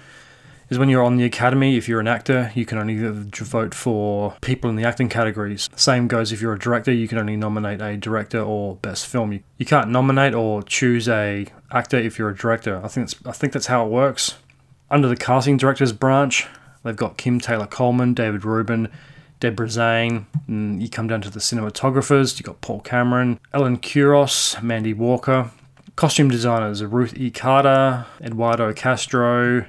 is when you're on the Academy, if you're an actor, you can only vote for people in the acting categories. Same goes if you're a director, you can only nominate a director or best film. You can't nominate or choose a actor if you're a director. I think that's, I think that's how it works. Under the casting directors branch, they've got Kim Taylor Coleman, David Rubin, Deborah Zane. And you come down to the cinematographers, you've got Paul Cameron, Ellen Kuros, Mandy Walker. Costume designers, Ruth E. Carter, Eduardo Castro,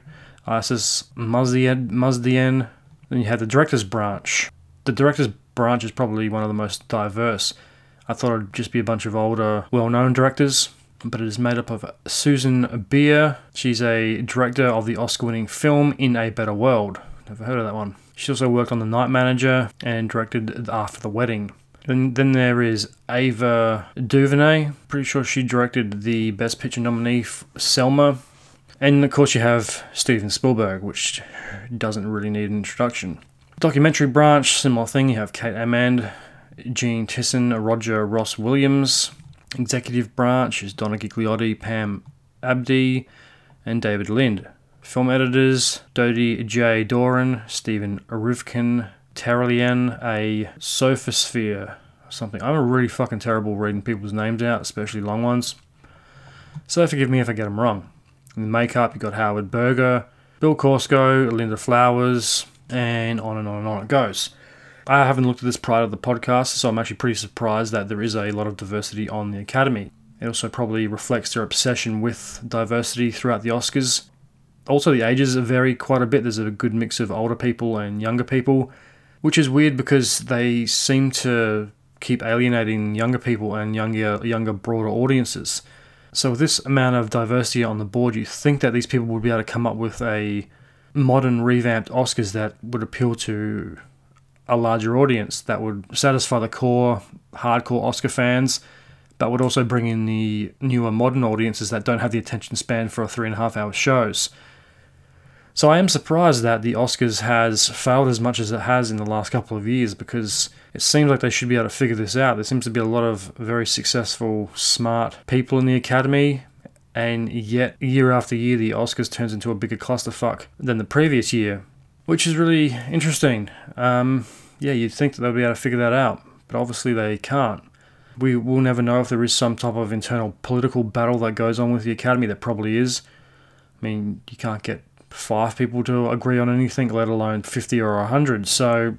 Isis Mazdian. Then you have the director's branch. The director's branch is probably one of the most diverse. I thought it would just be a bunch of older, well-known directors, but it is made up of Susan Bier. She's a director of the Oscar-winning film In a Better World. Never heard of that one. She also worked on The Night Manager and directed After the Wedding. And then there is Ava DuVernay. Pretty sure she directed the Best Picture nominee Selma. And of course you have Steven Spielberg, which doesn't really need an introduction. Documentary branch, similar thing. You have Kate Amand, Gene Tissen, Roger Ross Williams. Executive branch is Donna Gigliotti, Pam Abdi, and David Lind. Film editors, Dodie J. Doran, Stephen Rivkin, Taralien, a Sophosphere, something. I'm really fucking terrible reading people's names out, especially long ones. So forgive me if I get them wrong. In the makeup, you got Howard Berger, Bill Corso, Linda Flowers, and on and on and on it goes. I haven't looked at this prior to the podcast, so I'm actually pretty surprised that there is a lot of diversity on the Academy. It also probably reflects their obsession with diversity throughout the Oscars. Also, the ages vary quite a bit. There's a good mix of older people and younger people, which is weird because they seem to keep alienating younger people and younger, younger, broader audiences. So with this amount of diversity on the board, you think that these people would be able to come up with a modern revamped Oscars that would appeal to a larger audience, that would satisfy the core, hardcore Oscar fans, but would also bring in the newer modern audiences that don't have the attention span for a three and a half hour shows. So I am surprised that the Oscars has failed as much as it has in the last couple of years, because it seems like they should be able to figure this out. There seems to be a lot of very successful, smart people in the Academy, and yet year after year the Oscars turns into a bigger clusterfuck than the previous year, which is really interesting. Um, yeah, you'd think that they'll be able to figure that out, but obviously they can't. We will never know if there is some type of internal political battle that goes on with the Academy. There probably is. I mean, you can't get five people to agree on anything, let alone fifty or a hundred. So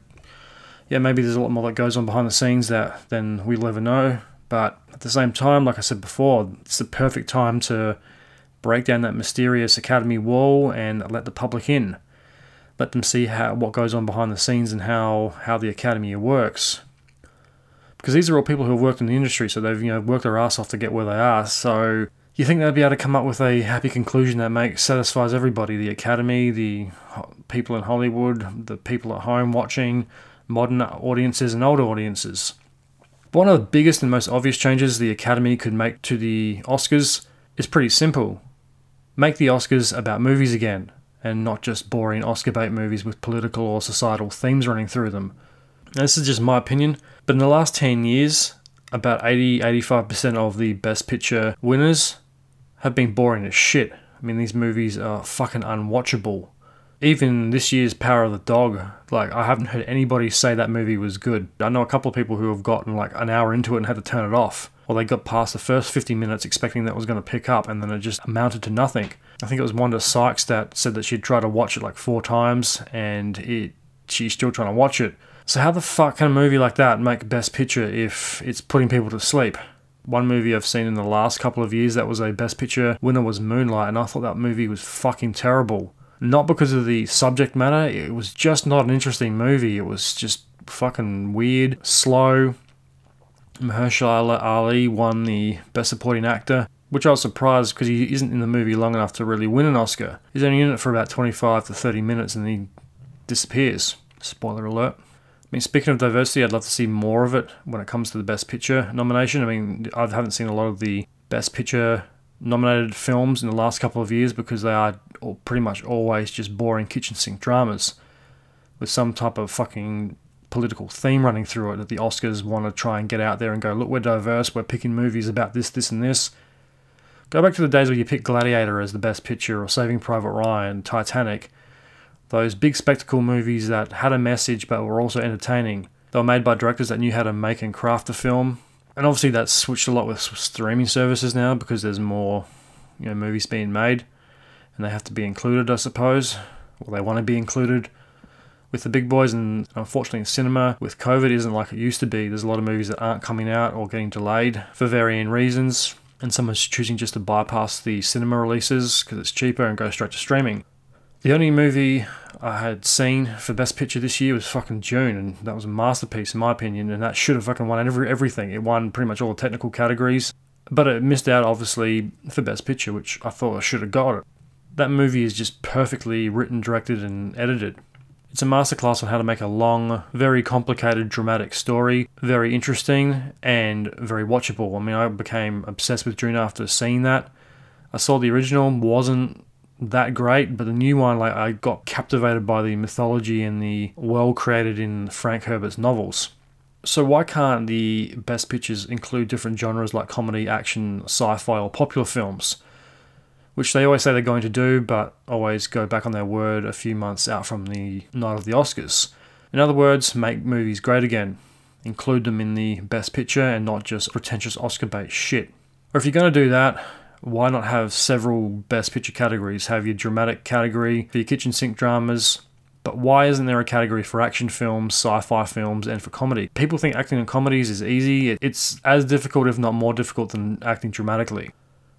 yeah, maybe there's a lot more that goes on behind the scenes that than we'll ever know. But at the same time, like I said before, it's the perfect time to break down that mysterious Academy wall and let the public in. Let them see how what goes on behind the scenes and how, how the Academy works. Because these are all people who have worked in the industry, so they've, you know, worked their ass off to get where they are. So you think they'd be able to come up with a happy conclusion that makes satisfies everybody, the Academy, the people in Hollywood, the people at home watching, modern audiences and old audiences. But one of the biggest and most obvious changes the Academy could make to the Oscars is pretty simple. Make the Oscars about movies again, and not just boring Oscar bait movies with political or societal themes running through them. Now, this is just my opinion, but in the last ten years, about eighty to eighty-five percent of the Best Picture winners have been boring as shit. I mean, these movies are fucking unwatchable. Even this year's Power of the Dog, like, I haven't heard anybody say that movie was good. I know a couple of people who have gotten like an hour into it and had to turn it off. Or they got past the first fifty minutes expecting that was going to pick up, and then it just amounted to nothing. I think it was Wanda Sykes that said that she'd tried to watch it like four times and it, she's still trying to watch it. So how the fuck can a movie like that make Best Picture if it's putting people to sleep? One movie I've seen in the last couple of years that was a Best Picture winner was Moonlight, and I thought that movie was fucking terrible. Not because of the subject matter, it was just not an interesting movie. It was just fucking weird, slow. Mahershala Ali won the Best Supporting Actor, which I was surprised because he isn't in the movie long enough to really win an Oscar. He's only in it for about twenty-five to thirty minutes and he disappears. Spoiler alert. I mean, speaking of diversity, I'd love to see more of it when it comes to the Best Picture nomination. I mean, I haven't seen a lot of the Best Picture nominated films in the last couple of years because they are pretty much always just boring kitchen sink dramas with some type of fucking political theme running through it that the Oscars want to try and get out there and go, look, we're diverse, we're picking movies about this, this, and this. Go back to the days where you pick Gladiator as the Best Picture or Saving Private Ryan, Titanic. Those big spectacle movies that had a message but were also entertaining. They were made by directors that knew how to make and craft a film. And obviously that's switched a lot with streaming services now because there's more, you know, movies being made. And they have to be included, I suppose. Or they want to be included with the big boys. And unfortunately in cinema, with COVID, isn't like it used to be. There's a lot of movies that aren't coming out or getting delayed for varying reasons. And someone's choosing just to bypass the cinema releases because it's cheaper and go straight to streaming. The only movie I had seen for Best Picture this year was fucking Dune, and that was a masterpiece in my opinion, and that should have fucking won every everything. It won pretty much all the technical categories, but it missed out, obviously, for Best Picture, which I thought I should have got it. That movie is just perfectly written, directed, and edited. It's a masterclass on how to make a long, very complicated, dramatic story, very interesting, and very watchable. I mean, I became obsessed with Dune after seeing that. I saw the original, wasn't that great, but the new one, like, I got captivated by the mythology and the world created in Frank Herbert's novels. So why can't the Best Pictures include different genres like comedy, action, sci-fi, or popular films, which they always say they're going to do, but always go back on their word a few months out from the night of the Oscars? In other words, make movies great again. Include them in the Best Picture and not just pretentious Oscar bait shit. Or if you're going to do that, why not have several Best Picture categories? Have your dramatic category for your kitchen sink dramas, but why isn't there a category for action films, sci-fi films, and for comedy? People think acting in comedies is easy. It's as difficult, if not more difficult, than acting dramatically.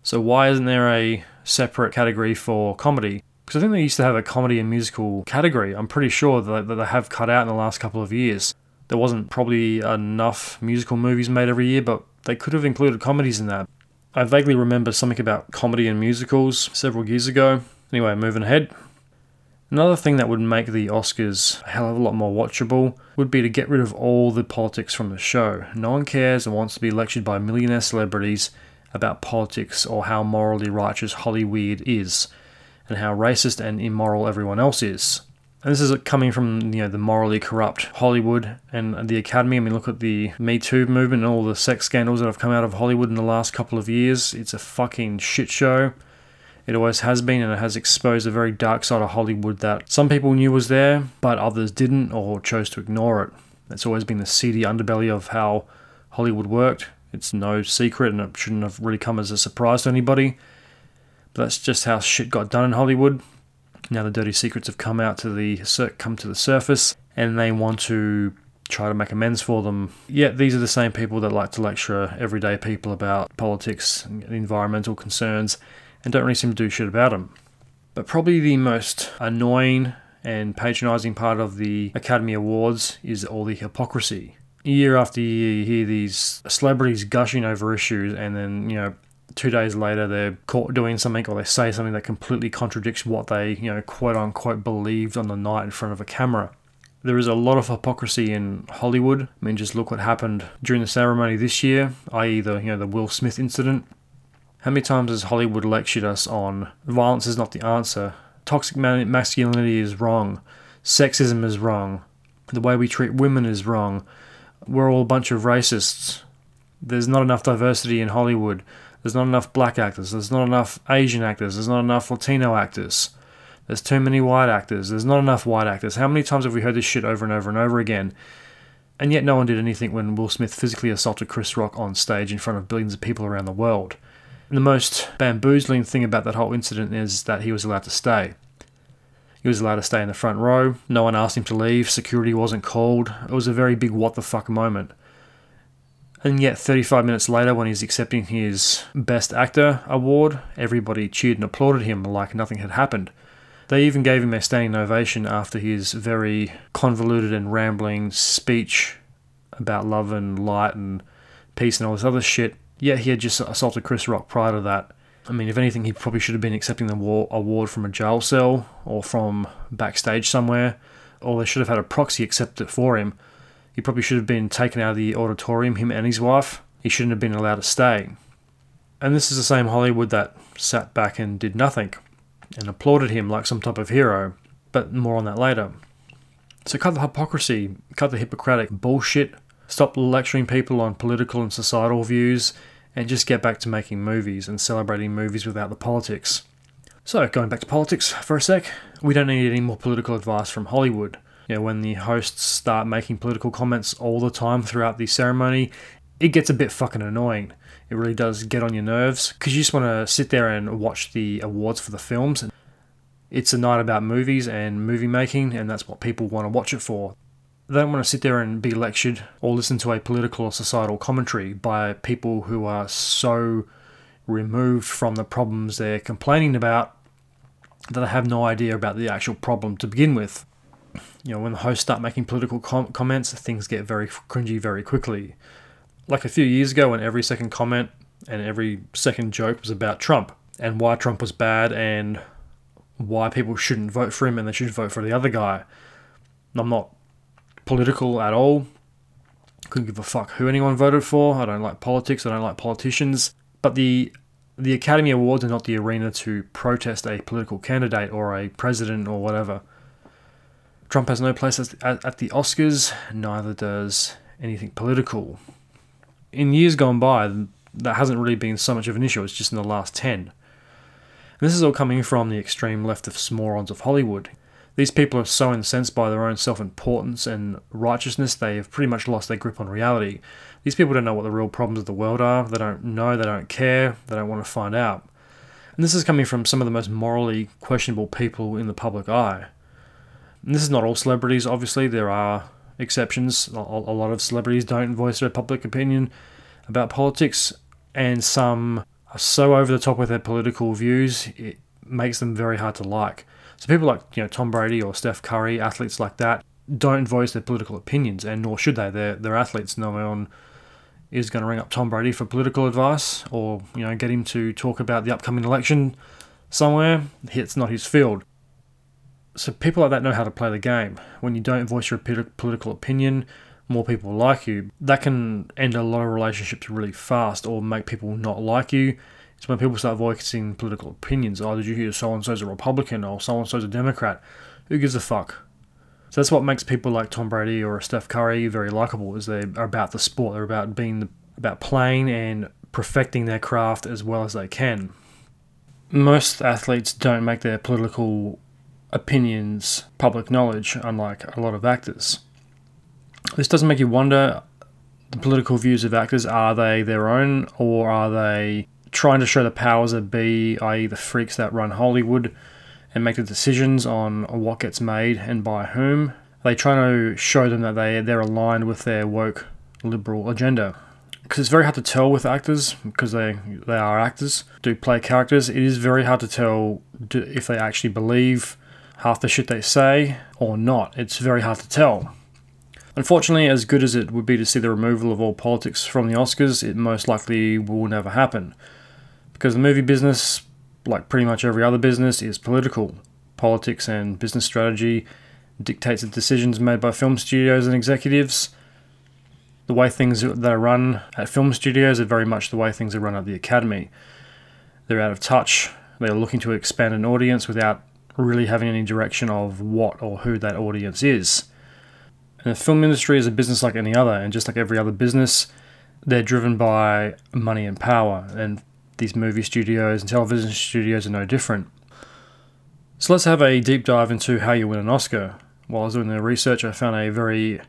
So why isn't there a separate category for comedy? Because I think they used to have a comedy and musical category. I'm pretty sure that they have cut out in the last couple of years. There wasn't probably enough musical movies made every year, but they could have included comedies in that. I vaguely remember something about comedy and musicals several years ago. Anyway, moving ahead. Another thing that would make the Oscars a hell of a lot more watchable would be to get rid of all the politics from the show. No one cares and wants to be lectured by millionaire celebrities about politics or how morally righteous Hollyweird is and how racist and immoral everyone else is. And this is coming from, you know, the morally corrupt Hollywood and the Academy. I mean, look at the Me Too movement and all the sex scandals that have come out of Hollywood in the last couple of years. It's a fucking shit show. It always has been, and it has exposed a very dark side of Hollywood that some people knew was there, but others didn't or chose to ignore it. It's always been the seedy underbelly of how Hollywood worked. It's no secret, and it shouldn't have really come as a surprise to anybody. But that's just how shit got done in Hollywood. Now the dirty secrets have come out to the come to the surface, and they want to try to make amends for them. Yet these are the same people that like to lecture everyday people about politics and environmental concerns, and don't really seem to do shit about them. But probably the most annoying and patronising part of the Academy Awards is all the hypocrisy. Year after year, you hear these celebrities gushing over issues, and then, you know, two days later, they're caught doing something, or they say something that completely contradicts what they, you know, quote unquote believed on the night in front of a camera. There is a lot of hypocrisy in Hollywood. I mean, just look what happened during the ceremony this year, that is the, you know, the Will Smith incident. How many times has Hollywood lectured us on violence is not the answer, toxic masculinity is wrong, sexism is wrong, the way we treat women is wrong, we're all a bunch of racists, there's not enough diversity in Hollywood, there's not enough black actors, there's not enough Asian actors, there's not enough Latino actors. There's too many white actors. There's not enough white actors. How many times have we heard this shit over and over and over again? And yet no one did anything when Will Smith physically assaulted Chris Rock on stage in front of billions of people around the world. And the most bamboozling thing about that whole incident is that he was allowed to stay. He was allowed to stay in the front row. No one asked him to leave. Security wasn't called. It was a very big what the fuck moment. And yet thirty-five minutes later, when he's accepting his Best Actor award, everybody cheered and applauded him like nothing had happened. They even gave him a standing ovation after his very convoluted and rambling speech about love and light and peace and all this other shit. Yet he had just assaulted Chris Rock prior to that. I mean, if anything, he probably should have been accepting the award from a jail cell or from backstage somewhere, or they should have had a proxy accept it for him. He probably should have been taken out of the auditorium, him and his wife. He shouldn't have been allowed to stay. And this is the same Hollywood that sat back and did nothing and applauded him like some type of hero, but more on that later. So cut the hypocrisy, cut the Hippocratic bullshit, stop lecturing people on political and societal views, and just get back to making movies and celebrating movies without the politics. So, going back to politics for a sec, we don't need any more political advice from Hollywood. You know, when the hosts start making political comments all the time throughout the ceremony, it gets a bit fucking annoying. It really does get on your nerves, because you just want to sit there and watch the awards for the films. It's a night about movies and movie making, and that's what people want to watch it for. They don't want to sit there and be lectured or listen to a political or societal commentary by people who are so removed from the problems they're complaining about that they have no idea about the actual problem to begin with. You know, when the hosts start making political com- comments, things get very cringy very quickly. Like a few years ago, when every second comment and every second joke was about Trump and why Trump was bad and why people shouldn't vote for him and they should vote for the other guy. I'm not political at all. Couldn't give a fuck who anyone voted for. I don't like politics. I don't like politicians. But the the Academy Awards are not the arena to protest a political candidate or a president or whatever. Trump has no place at, at the Oscars. Neither does anything political. In years gone by, that hasn't really been so much of an issue. It's just in the last ten. And this is all coming from the extreme left of morons of Hollywood. These people are so incensed by their own self-importance and righteousness, they have pretty much lost their grip on reality. These people don't know what the real problems of the world are. They don't know, they don't care, they don't want to find out. And this is coming from some of the most morally questionable people in the public eye. And this is not all celebrities, obviously. There are exceptions. A lot of celebrities don't voice their public opinion about politics, and some are so over the top with their political views it makes them very hard to like. So people like, you know, Tom Brady or Steph Curry, athletes like that, don't voice their political opinions, and nor should they. They're, they're athletes. No one is going to ring up Tom Brady for political advice or, you know, get him to talk about the upcoming election somewhere. It's not his field. So people like that know how to play the game. When you don't voice your political opinion, more people like you. That can end a lot of relationships really fast or make people not like you. It's when people start voicing political opinions. Oh, did you hear so-and-so's a Republican or so-and-so's a Democrat? Who gives a fuck? So that's what makes people like Tom Brady or Steph Curry very likable, is they are about the sport. They're about being the, about playing and perfecting their craft as well as they can. Most athletes don't make their political opinions public knowledge, unlike a lot of actors. This doesn't make you wonder the political views of actors. Are they their own, or are they trying to show the powers that be, that is the freaks that run Hollywood and make the decisions on what gets made and by whom? Are they trying to show them that they, they're aligned with their woke liberal agenda? Because it's very hard to tell with actors, because they, they are actors, do play characters. It is very hard to tell do, if they actually believe half the shit they say or not. It's very hard to tell. Unfortunately, as good as it would be to see the removal of all politics from the Oscars, it most likely will never happen. Because the movie business, like pretty much every other business, is political. Politics and business strategy dictates the decisions made by film studios and executives. The way things that are run at film studios are very much the way things are run at the Academy. They're out of touch. They're looking to expand an audience without really having any direction of what or who that audience is. And the film industry is a business like any other, and just like every other business, they're driven by money and power, and these movie studios and television studios are no different. So let's have a deep dive into how you win an Oscar. While I was doing the research, I found a very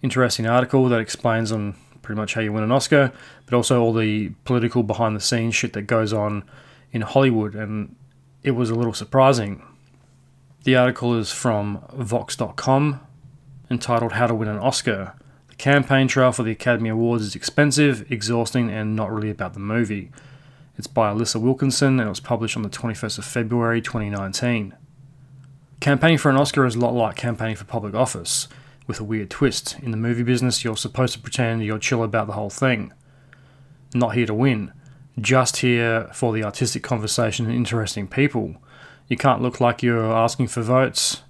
interesting article that explains on pretty much how you win an Oscar, but also all the political behind-the-scenes shit that goes on in Hollywood, and it was a little surprising. The article is from Vox dot com, entitled How to Win an Oscar. The campaign trail for the Academy Awards is expensive, exhausting, and not really about the movie. It's by Alyssa Wilkinson, and it was published on the twenty-first of February twenty nineteen. Campaigning for an Oscar is a lot like campaigning for public office, with a weird twist. In the movie business, you're supposed to pretend you're chill about the whole thing. Not here to win. Just here for the artistic conversation and interesting people. You can't look like you're asking for votes.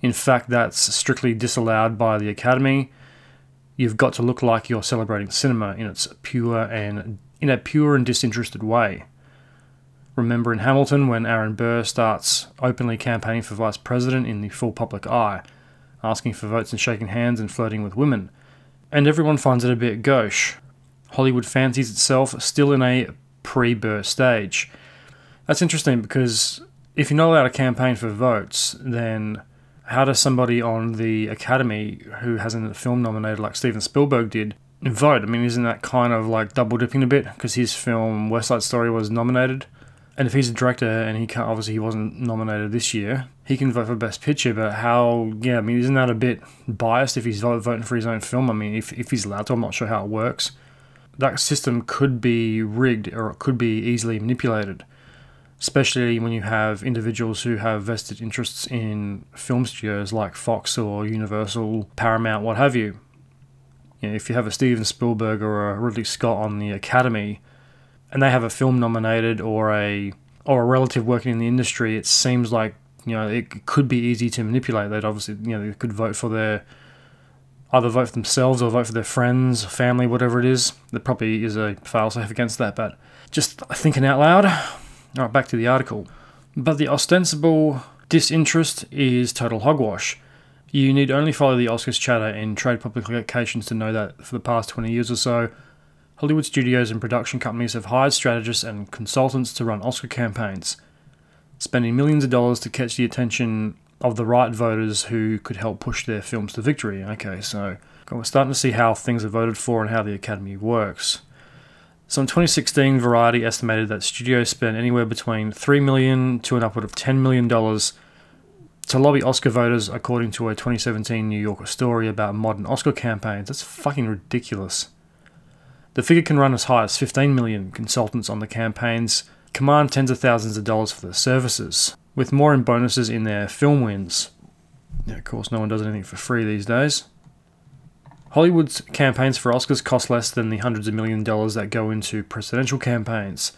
In fact, that's strictly disallowed by the Academy. You've got to look like you're celebrating cinema in its pure and in a pure and disinterested way. Remember in Hamilton when Aaron Burr starts openly campaigning for vice president in the full public eye, asking for votes and shaking hands and flirting with women. And everyone finds it a bit gauche. Hollywood fancies itself still in a pre-Burr stage. That's interesting because if you're not allowed to campaign for votes, then how does somebody on the Academy who hasn't a film nominated like Steven Spielberg did vote? I mean, isn't that kind of like double dipping a bit? Because his film West Side Story was nominated. And if he's a director and he can't, obviously he wasn't nominated this year, he can vote for Best Picture, but how, yeah, I mean, isn't that a bit biased if he's voting for his own film? I mean, if, if he's allowed to, I'm not sure how it works. That system could be rigged or it could be easily manipulated, especially when you have individuals who have vested interests in film studios like Fox or Universal, Paramount, what have you. You know, if you have a Steven Spielberg or a Ridley Scott on the Academy, and they have a film nominated or a or a relative working in the industry, it seems like, you know, it could be easy to manipulate. They'd obviously, you know, they could vote for their, either vote for themselves or vote for their friends, family, whatever it is. There probably is a failsafe against that, but just thinking out loud. All right, back to the article. But the ostensible disinterest is total hogwash. You need only follow the Oscars chatter and trade publications to know that for the past twenty years or so, Hollywood studios and production companies have hired strategists and consultants to run Oscar campaigns, spending millions of dollars to catch the attention of the right voters who could help push their films to victory. Okay, so we're starting to see how things are voted for and how the Academy works. So in twenty sixteen, Variety estimated that studios spend anywhere between three million dollars to an upward of ten million dollars to lobby Oscar voters, according to a twenty seventeen New Yorker story about modern Oscar campaigns. That's fucking ridiculous. The figure can run as high as fifteen million dollars. Consultants on the campaigns command tens of thousands of dollars for their services, with more in bonuses in their film wins. Yeah, of course, no one does anything for free these days. Hollywood's campaigns for Oscars cost less than the hundreds of million dollars that go into presidential campaigns,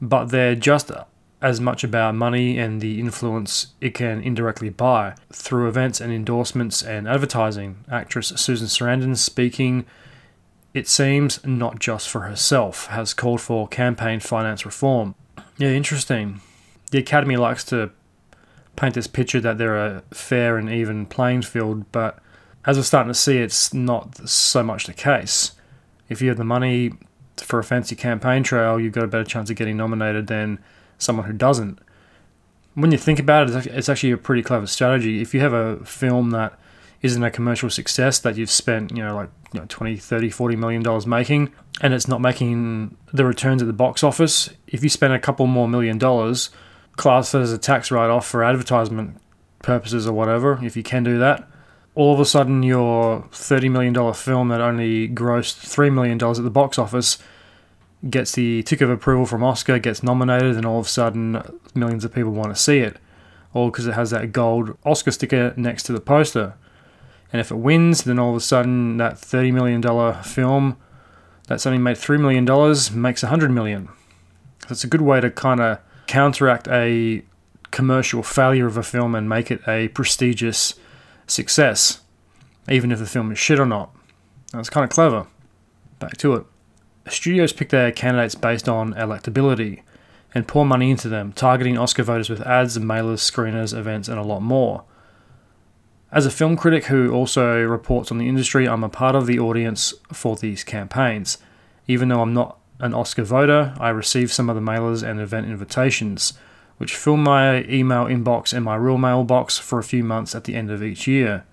but they're just as much about money and the influence it can indirectly buy through events and endorsements and advertising. Actress Susan Sarandon, speaking, it seems, not just for herself, has called for campaign finance reform. Yeah, interesting. The Academy likes to paint this picture that they're a fair and even playing field, but as we're starting to see, it's not so much the case. If you have the money for a fancy campaign trail, you've got a better chance of getting nominated than someone who doesn't. When you think about it, it's actually a pretty clever strategy. If you have a film that isn't a commercial success that you've spent, you know, like you know, twenty, thirty, forty million dollars making, and it's not making the returns at the box office, if you spend a couple more million dollars, classed as a tax write-off for advertisement purposes or whatever, if you can do that, all of a sudden your thirty million dollars film that only grossed three million dollars at the box office gets the tick of approval from Oscar, gets nominated, and all of a sudden millions of people want to see it, all because it has that gold Oscar sticker next to the poster. And if it wins, then all of a sudden that thirty million dollars film that's only made three million dollars makes one hundred million dollars. So it's a good way to kind of counteract a commercial failure of a film and make it a prestigious success, even if the film is shit or not. That's kind of clever. Back to it. Studios pick their candidates based on electability and pour money into them, targeting Oscar voters with ads, mailers, screeners, events, and a lot more. As a film critic who also reports on the industry, I'm a part of the audience for these campaigns. Even though I'm not an Oscar voter, I receive some of the mailers and event invitations, which fill my email inbox and my real mailbox for a few months at the end of each year.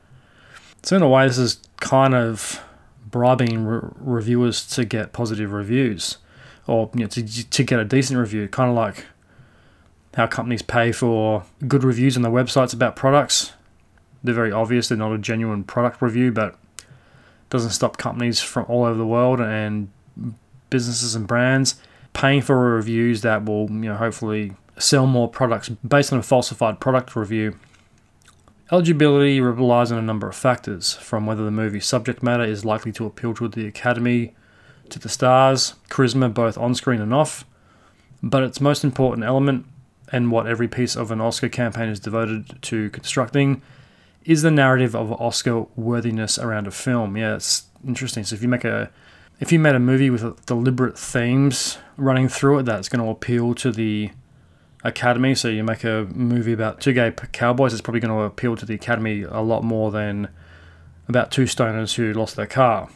So in a way, this is kind of bribing re- reviewers to get positive reviews, or you know, to to get a decent review, kind of like how companies pay for good reviews on their websites about products. They're very obvious, they're not a genuine product review, but it doesn't stop companies from all over the world and businesses and brands paying for reviews that will, you know, hopefully sell more products based on a falsified product review. Eligibility relies on a number of factors, from whether the movie's subject matter is likely to appeal to the Academy, to the stars, charisma both on-screen and off, but its most important element, and what every piece of an Oscar campaign is devoted to constructing, is the narrative of Oscar worthiness around a film. Yeah, it's interesting. So if you make a, if you made a movie with deliberate themes running through it, that's going to appeal to the Academy. So you make a movie about two gay cowboys, it's probably going to appeal to the Academy a lot more than about two stoners who lost their car.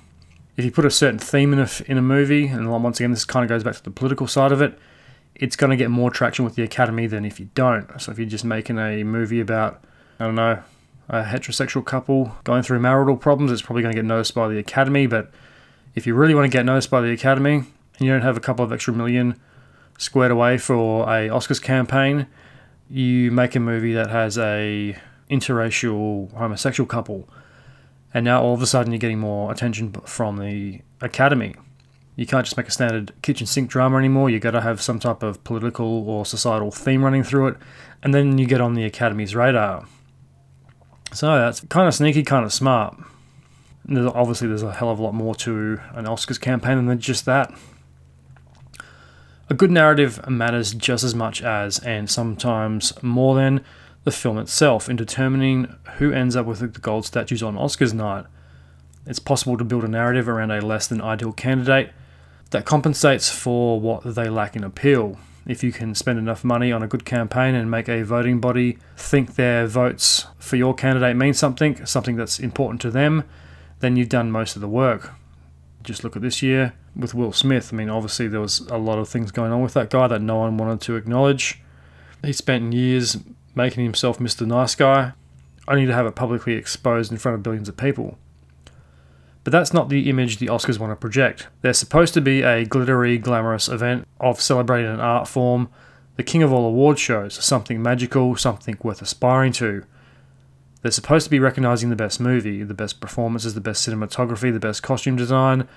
If you put a certain theme in a, in a movie, and once again this kind of goes back to the political side of it, it's going to get more traction with the Academy than if you don't. So if you're just making a movie about, I don't know, a heterosexual couple going through marital problems, it's probably going to get noticed by the Academy. But if you really want to get noticed by the Academy, and you don't have a couple of extra million squared away for a Oscars campaign, you make a movie that has a interracial homosexual couple, and now all of a sudden you're getting more attention from the Academy. You can't just make a standard kitchen sink drama anymore. You got to have some type of political or societal theme running through it, and then you get on the Academy's radar. So that's kind of sneaky, kind of smart. And there's, obviously there's a hell of a lot more to an Oscars campaign than just that. A good narrative matters just as much as, and sometimes more than, the film itself in determining who ends up with the gold statues on Oscars night. It's possible to build a narrative around a less than ideal candidate that compensates for what they lack in appeal. If you can spend enough money on a good campaign and make a voting body think their votes for your candidate mean something, something that's important to them, then you've done most of the work. Just look at this year with Will Smith. I mean, obviously there was a lot of things going on with that guy that no one wanted to acknowledge. He spent years making himself Mister Nice Guy, only to have it publicly exposed in front of billions of people. But that's not the image the Oscars want to project. They're supposed to be a glittery, glamorous event of celebrating an art form, the king of all award shows, something magical, something worth aspiring to. They're supposed to be recognising the best movie, the best performances, the best cinematography, the best costume design,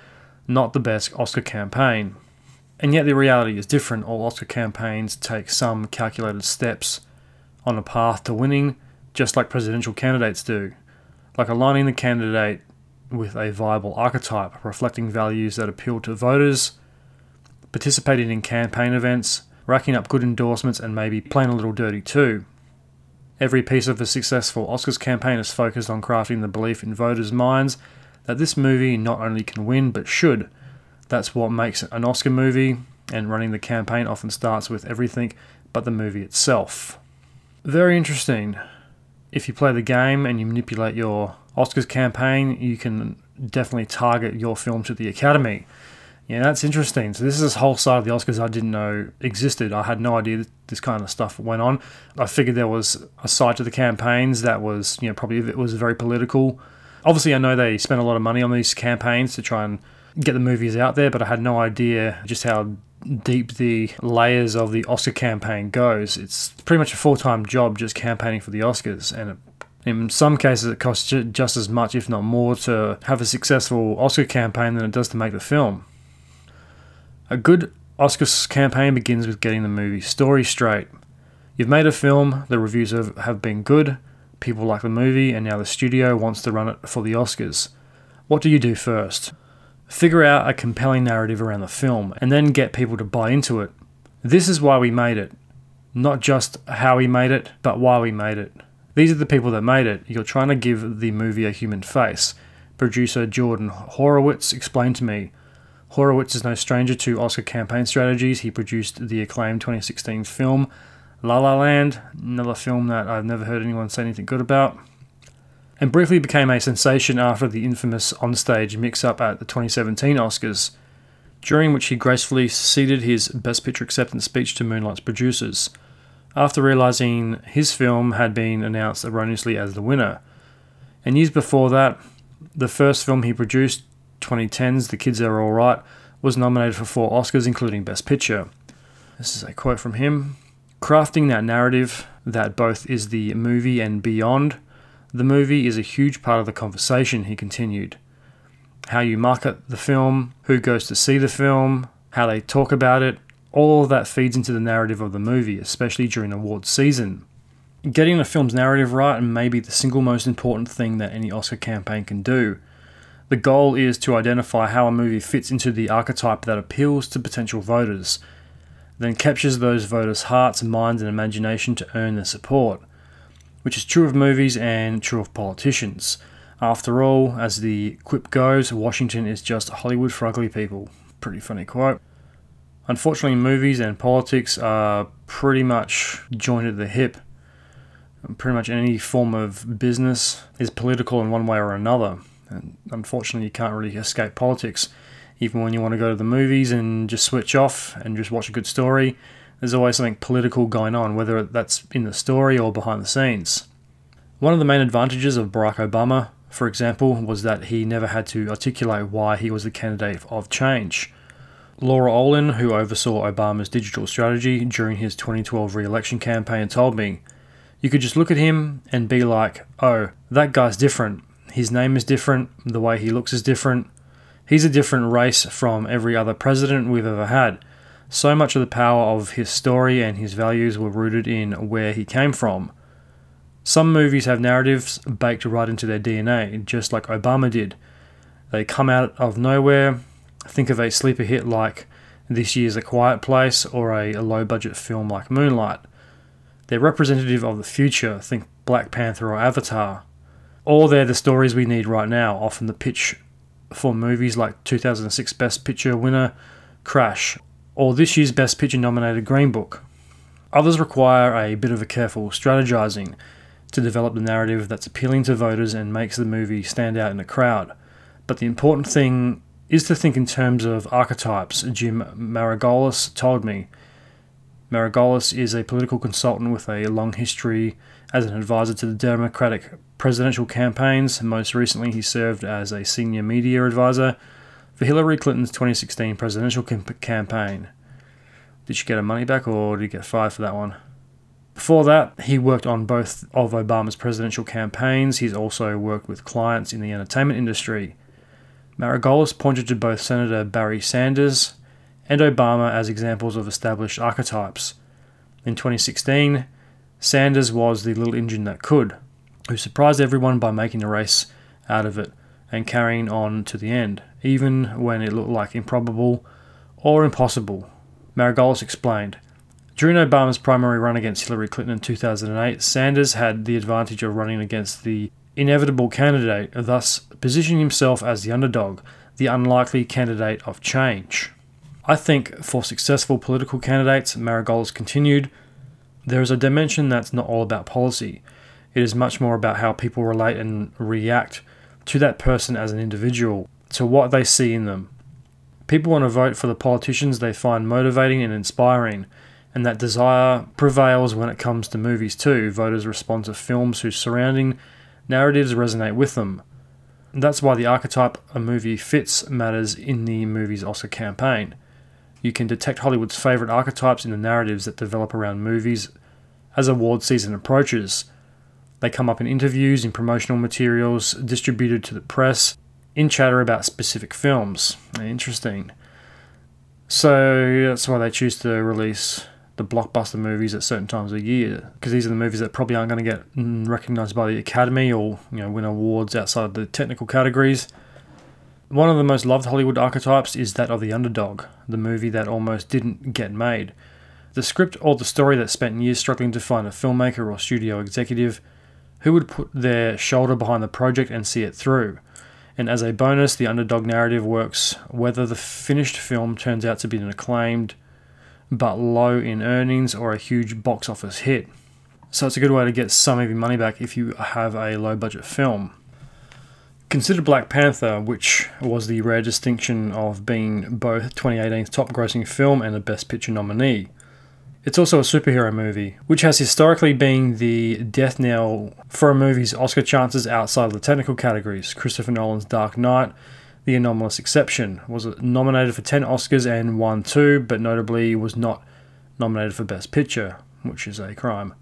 not the best Oscar campaign. And yet the reality is different. All Oscar campaigns take some calculated steps on a path to winning, just like presidential candidates do, like aligning the candidate with a viable archetype, reflecting values that appeal to voters, participating in campaign events, racking up good endorsements, and maybe playing a little dirty too. Every piece of a successful Oscars campaign is focused on crafting the belief in voters' minds that this movie not only can win, but should. That's what makes an Oscar movie, and running the campaign often starts with everything but the movie itself. Very interesting. If you play the game and you manipulate your Oscars campaign, you can definitely target your film to the Academy. Yeah, that's interesting. So this is this whole side of the Oscars I didn't know existed. I had no idea this kind of stuff went on. I figured there was a side to the campaigns that was, you know, probably it was very political. Obviously, I know they spent a lot of money on these campaigns to try and get the movies out there, but I had no idea just how deep the layers of the Oscar campaign goes. It's pretty much a full-time job just campaigning for the Oscars, and it, in some cases it costs just as much, if not more, to have a successful Oscar campaign than it does to make the film. A good Oscars campaign begins with getting the movie story straight. You've made a film, the reviews have, have been good, people like the movie, and now the studio wants to run it for the Oscars. What do you do first? Figure out a compelling narrative around the film, and then get people to buy into it. This is why we made it. Not just how we made it, but why we made it. These are the people that made it. You're trying to give the movie a human face. Producer Jordan Horowitz explained to me. Horowitz is no stranger to Oscar campaign strategies. He produced the acclaimed twenty sixteen film La La Land, another film that I've never heard anyone say anything good about, and briefly became a sensation after the infamous onstage mix-up at the twenty seventeen Oscars, during which he gracefully ceded his Best Picture acceptance speech to Moonlight's producers, after realising his film had been announced erroneously as the winner. And years before that, the first film he produced, twenty ten's The Kids Are Alright, was nominated for four Oscars, including Best Picture. This is a quote from him. "Crafting that narrative that both is the movie and beyond the movie is a huge part of the conversation," he continued. "How you market the film, who goes to see the film, how they talk about it, all of that feeds into the narrative of the movie, especially during awards season. Getting a film's narrative right may be the single most important thing that any Oscar campaign can do. The goal is to identify how a movie fits into the archetype that appeals to potential voters, then captures those voters' hearts, minds, and imagination to earn their support, which is true of movies and true of politicians. After all, as the quip goes, Washington is just Hollywood for ugly people." Pretty funny quote. Unfortunately, movies and politics are pretty much joined at the hip. Pretty much any form of business is political in one way or another. And unfortunately, you can't really escape politics. Even when you want to go to the movies and just switch off and just watch a good story, there's always something political going on, whether that's in the story or behind the scenes. One of the main advantages of Barack Obama, for example, was that he never had to articulate why he was the candidate of change. Laura Olin, who oversaw Obama's digital strategy during his twenty twelve re-election campaign, told me, "You could just look at him and be like, oh, that guy's different. His name is different. The way he looks is different. He's a different race from every other president we've ever had. So much of the power of his story and his values were rooted in where he came from. Some movies have narratives baked right into their D N A, just like Obama did. They come out of nowhere. Think of a sleeper hit like this year's A Quiet Place or a low-budget film like Moonlight. They're representative of the future. Think Black Panther or Avatar. Or they're the stories we need right now, often the pitch for movies like two thousand six Best Picture winner Crash, or this year's Best Picture nominated Green Book. Others require a bit of a careful strategizing to develop the narrative that's appealing to voters and makes the movie stand out in a crowd. But the important thing is to think in terms of archetypes," Jim Margolis told me. Margolis is a political consultant with a long history as an advisor to the Democratic presidential campaigns. Most recently, he served as a senior media advisor for Hillary Clinton's twenty sixteen presidential campaign. Did she get her money back, or did he get fired for that one? Before that, he worked on both of Obama's presidential campaigns. He's also worked with clients in the entertainment industry. Margolis pointed to both Senator Barry Sanders and Obama as examples of established archetypes. In twenty sixteen, Sanders was the little engine that could, who surprised everyone by making a race out of it and carrying on to the end, even when it looked like improbable or impossible. Margolis explained, "During Obama's primary run against Hillary Clinton in two thousand eight, Sanders had the advantage of running against the inevitable candidate, thus positioning himself as the underdog, the unlikely candidate of change. I think for successful political candidates," Margolis continued, "there is a dimension that's not all about policy. It is much more about how people relate and react to that person as an individual, to what they see in them. People want to vote for the politicians they find motivating and inspiring, and that desire prevails when it comes to movies too. Voters respond to films whose surrounding narratives resonate with them. That's why the archetype a movie fits matters in the movie's Oscar campaign. You can detect Hollywood's favourite archetypes in the narratives that develop around movies as award season approaches. They come up in interviews, in promotional materials distributed to the press, in chatter about specific films." Interesting. So that's why they choose to release the blockbuster movies at certain times of year, because these are the movies that probably aren't going to get recognised by the Academy or, you know, win awards outside of the technical categories. One of the most loved Hollywood archetypes is that of the underdog, the movie that almost didn't get made. The script or the story that spent years struggling to find a filmmaker or studio executive who would put their shoulder behind the project and see it through. And as a bonus, the underdog narrative works whether the finished film turns out to be an acclaimed but low in earnings or a huge box office hit. So it's a good way to get some of your money back if you have a low budget film. Consider Black Panther, which was the rare distinction of being both twenty eighteen's top grossing film and a Best Picture nominee. It's also a superhero movie, which has historically been the death knell for a movie's Oscar chances outside of the technical categories. Christopher Nolan's Dark Knight, The Anomalous Exception, was nominated for ten Oscars and won two, but notably was not nominated for Best Picture, which is a crime.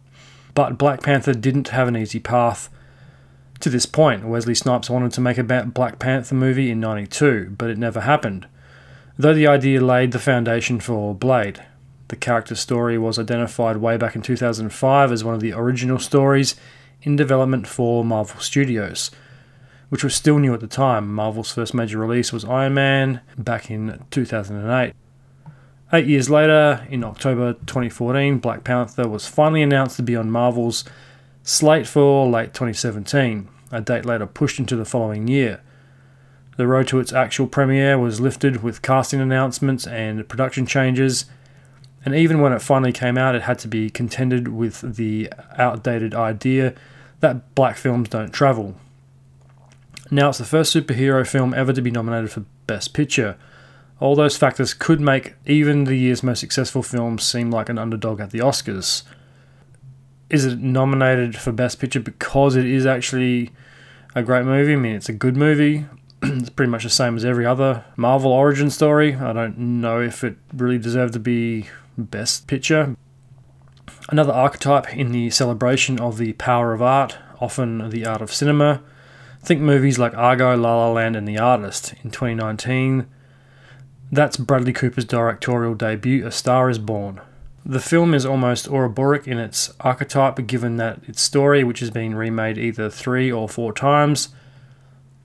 But Black Panther didn't have an easy path to this point. Wesley Snipes wanted to make a Black Panther movie in ninety-two, but it never happened, though the idea laid the foundation for Blade. The character's story was identified way back in two thousand five as one of the original stories in development for Marvel Studios, which was still new at the time. Marvel's first major release was Iron Man back in two thousand eight. Eight years later, in October twenty fourteen, Black Panther was finally announced to be on Marvel's slate for late twenty seventeen, a date later pushed into the following year. The road to its actual premiere was lifted with casting announcements and production changes, and even when it finally came out, it had to be contended with the outdated idea that black films don't travel. Now it's the first superhero film ever to be nominated for Best Picture. All those factors could make even the year's most successful film seem like an underdog at the Oscars. Is it nominated for Best Picture because it is actually a great movie? I mean, it's a good movie. It's pretty much the same as every other Marvel origin story. I don't know if it really deserved to be Best Picture. Another archetype in the celebration of the power of art, often the art of cinema. Think movies like Argo, La La Land, and The Artist. In twenty nineteen, that's Bradley Cooper's directorial debut, A Star Is Born. The film is almost Ouroboros in its archetype, given that its story, which has been remade either three or four times,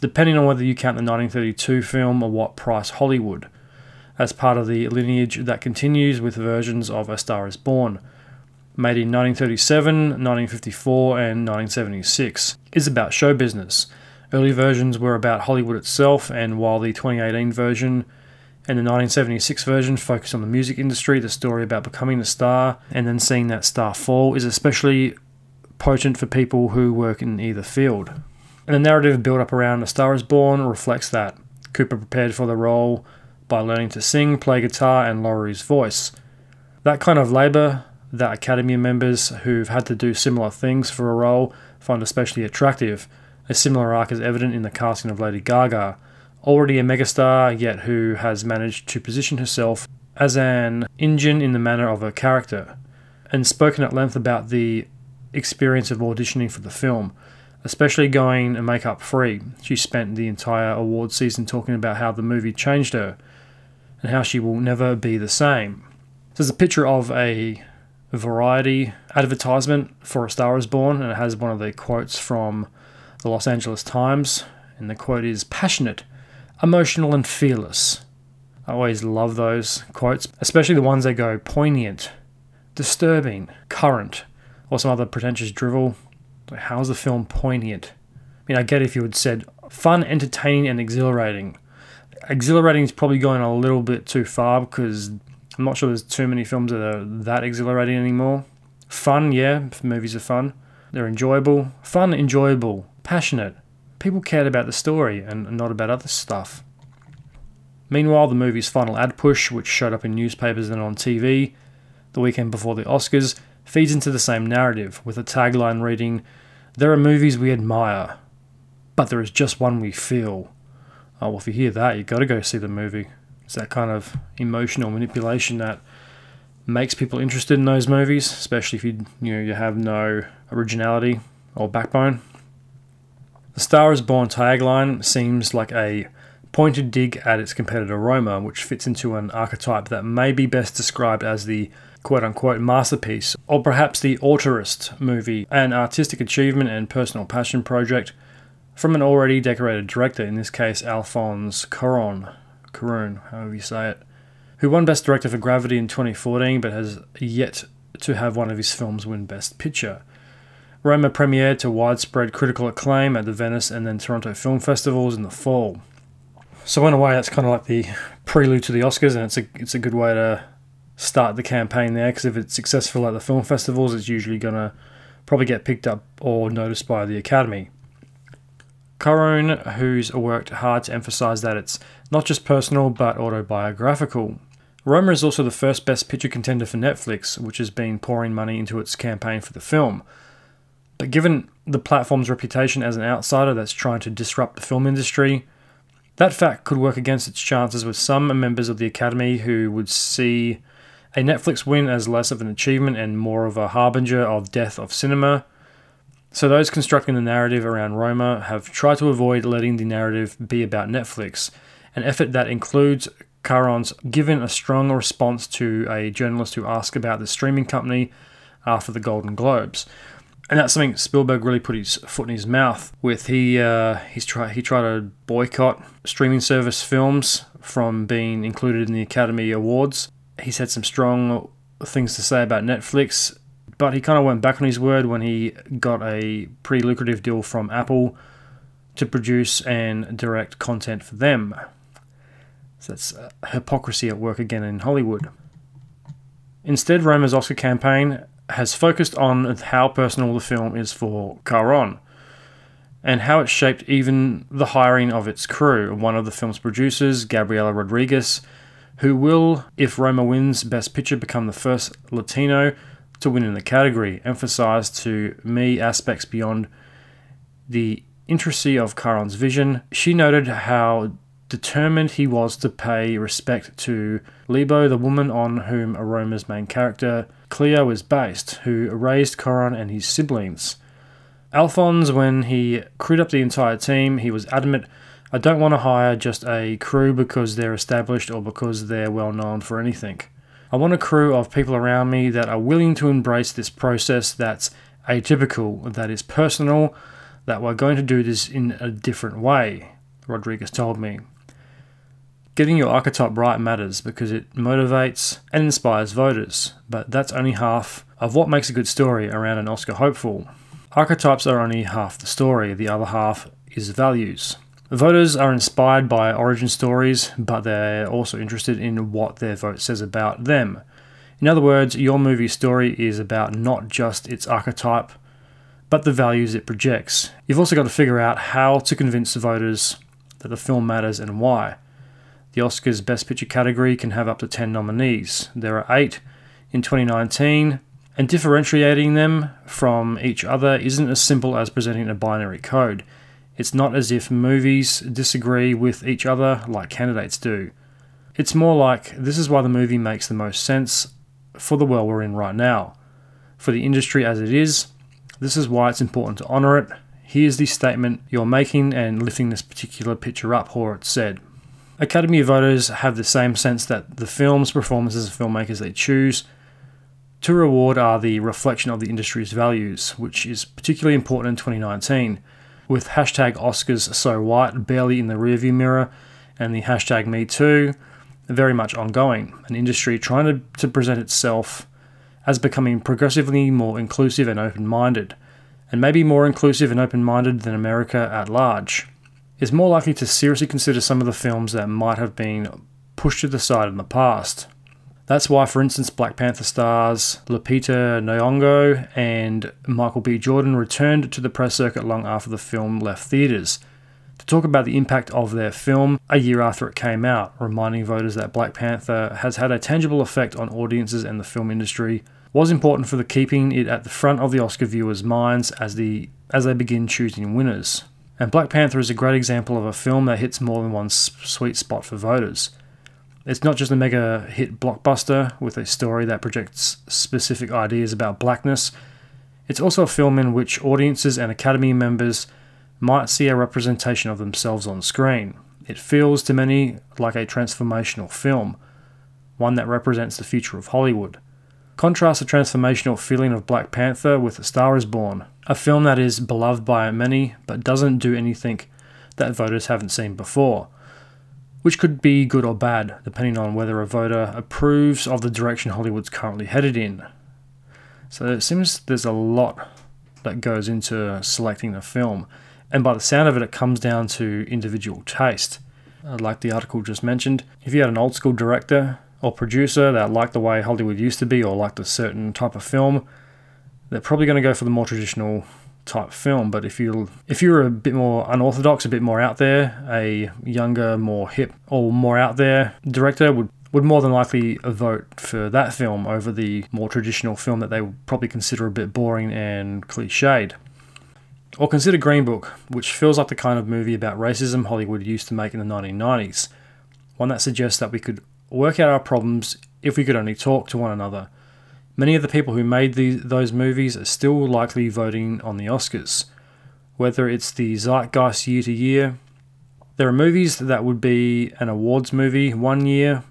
depending on whether you count the nineteen thirty-two film or What Price Hollywood, as part of the lineage that continues with versions of A Star Is Born, made in nineteen thirty-seven, nineteen fifty-four, and nineteen seventy-six, is about show business. Early versions were about Hollywood itself, and while the twenty eighteen version and the nineteen seventy-six version focused on the music industry, the story about becoming a star and then seeing that star fall is especially potent for people who work in either field. And the narrative built up around A Star Is Born reflects that. Cooper prepared for the role by learning to sing, play guitar, and lower his voice. That kind of labour that Academy members who've had to do similar things for a role find especially attractive. A similar arc is evident in the casting of Lady Gaga, already a megastar, yet who has managed to position herself as an engine in the manner of her character, and spoken at length about the experience of auditioning for the film, especially going makeup free. She spent the entire award season talking about how the movie changed her, and how she will never be the same. There's a picture of a Variety advertisement for A Star Is Born, and it has one of the quotes from the Los Angeles Times, and the quote is, "Passionate, emotional and fearless." I always love those quotes, especially the ones that go poignant, disturbing, current, or some other pretentious drivel. Like, how's the film poignant? I mean, I get if you had said fun, entertaining, and exhilarating. Exhilarating is probably going a little bit too far because I'm not sure there's too many films that are that exhilarating anymore. Fun, yeah, movies are fun. They're enjoyable. Fun, enjoyable, passionate. People cared about the story and not about other stuff. Meanwhile, the movie's final ad push, which showed up in newspapers and on T V the weekend before the Oscars, feeds into the same narrative, with a tagline reading, "There are movies we admire, but there is just one we feel." Oh, well, if you hear that, you gotta go see the movie. It's that kind of emotional manipulation that makes people interested in those movies, especially if you, you know, you have no originality or backbone. The Star Is Born tagline seems like a pointed dig at its competitor Roma, which fits into an archetype that may be best described as the quote-unquote masterpiece, or perhaps the auteurist movie, an artistic achievement and personal passion project from an already decorated director, in this case Alphonse Cuarón, Cuarón, however you say it, who won Best Director for Gravity in twenty fourteen, but has yet to have one of his films win Best Picture. Roma premiered to widespread critical acclaim at the Venice and then Toronto film festivals in the fall. So in a way, that's kind of like the prelude to the Oscars, and it's a it's a good way to start the campaign there, because if it's successful at the film festivals, it's usually going to probably get picked up or noticed by the Academy. Cuarón, who's worked hard to emphasise that it's not just personal but autobiographical. Roma is also the first Best Picture contender for Netflix, which has been pouring money into its campaign for the film. But given the platform's reputation as an outsider that's trying to disrupt the film industry, that fact could work against its chances with some members of the Academy, who would see a Netflix win as less of an achievement and more of a harbinger of death of cinema. So those constructing the narrative around Roma have tried to avoid letting the narrative be about Netflix, an effort that includes Cuarón's given a strong response to a journalist who asked about the streaming company after the Golden Globes. And that's something Spielberg really put his foot in his mouth with. He uh, he's try, he tried to boycott streaming service films from being included in the Academy Awards. He's had some strong things to say about Netflix, but he kind of went back on his word when he got a pretty lucrative deal from Apple to produce and direct content for them. So that's hypocrisy at work again in Hollywood. Instead, Roma's Oscar campaign has focused on how personal the film is for Cuarón and how it shaped even the hiring of its crew. One of the film's producers, Gabriela Rodriguez, who will, if Roma wins Best Picture, become the first Latino to win in the category, emphasised to me aspects beyond the intricacy of Cuarón's vision. She noted how determined he was to pay respect to Lebo, the woman on whom Roma's main character, Cleo, is based, who raised Cuarón and his siblings. Alphonse, when he crewed up the entire team, he was adamant, "I don't want to hire just a crew because they're established or because they're well known for anything. I want a crew of people around me that are willing to embrace this process that's atypical, that is personal, that we're going to do this in a different way," Rodriguez told me. Getting your archetype right matters because it motivates and inspires voters, but that's only half of what makes a good story around an Oscar hopeful. Archetypes are only half the story, the other half is values. Voters are inspired by origin stories, but they're also interested in what their vote says about them. In other words, your movie story is about not just its archetype, but the values it projects. You've also got to figure out how to convince the voters that the film matters and why. The Oscars Best Picture category can have up to ten nominees. There are eight in twenty nineteen, and differentiating them from each other isn't as simple as presenting a binary code. It's not as if movies disagree with each other like candidates do. It's more like, this is why the movie makes the most sense for the world we're in right now. For the industry as it is, this is why it's important to honour it. Here's the statement you're making and lifting this particular picture up, Horowitz said. Academy voters have the same sense that the films, performances, and filmmakers they choose to reward are the reflection of the industry's values, which is particularly important in twenty nineteen, with hashtag OscarsSoWhite barely in the rearview mirror and the hashtag MeToo very much ongoing, an industry trying to, to present itself as becoming progressively more inclusive and open-minded, and maybe more inclusive and open-minded than America at large, is more likely to seriously consider some of the films that might have been pushed to the side in the past. That's why, for instance, Black Panther stars Lupita Nyong'o and Michael B. Jordan returned to the press circuit long after the film left theaters to talk about the impact of their film a year after it came out, reminding voters that Black Panther has had a tangible effect on audiences and the film industry, was important for the keeping it at the front of the Oscar viewers' minds as the as they begin choosing winners. And Black Panther is a great example of a film that hits more than one sweet spot for voters. It's not just a mega hit blockbuster with a story that projects specific ideas about blackness. It's also a film in which audiences and Academy members might see a representation of themselves on screen. It feels to many like a transformational film, one that represents the future of Hollywood. Contrast the transformational feeling of Black Panther with A Star Is Born, a film that is beloved by many but doesn't do anything that voters haven't seen before, which could be good or bad, depending on whether a voter approves of the direction Hollywood's currently headed in. So it seems there's a lot that goes into selecting the film. And by the sound of it, it comes down to individual taste. Uh, like the article just mentioned, if you had an old school director or producer that liked the way Hollywood used to be or liked a certain type of film, they're probably going to go for the more traditional type film. But if you if you're a bit more unorthodox, a bit more out there, a younger, more hip or more out there director would would more than likely vote for that film over the more traditional film that they would probably consider a bit boring and cliched. Or consider Green Book, which feels like the kind of movie about racism Hollywood used to make in the nineteen nineties. One that suggests that we could work out our problems if we could only talk to one another. Many of the people who made these, those movies are still likely voting on the Oscars. Whether it's the zeitgeist year to year, there are movies that would be an awards movie one year,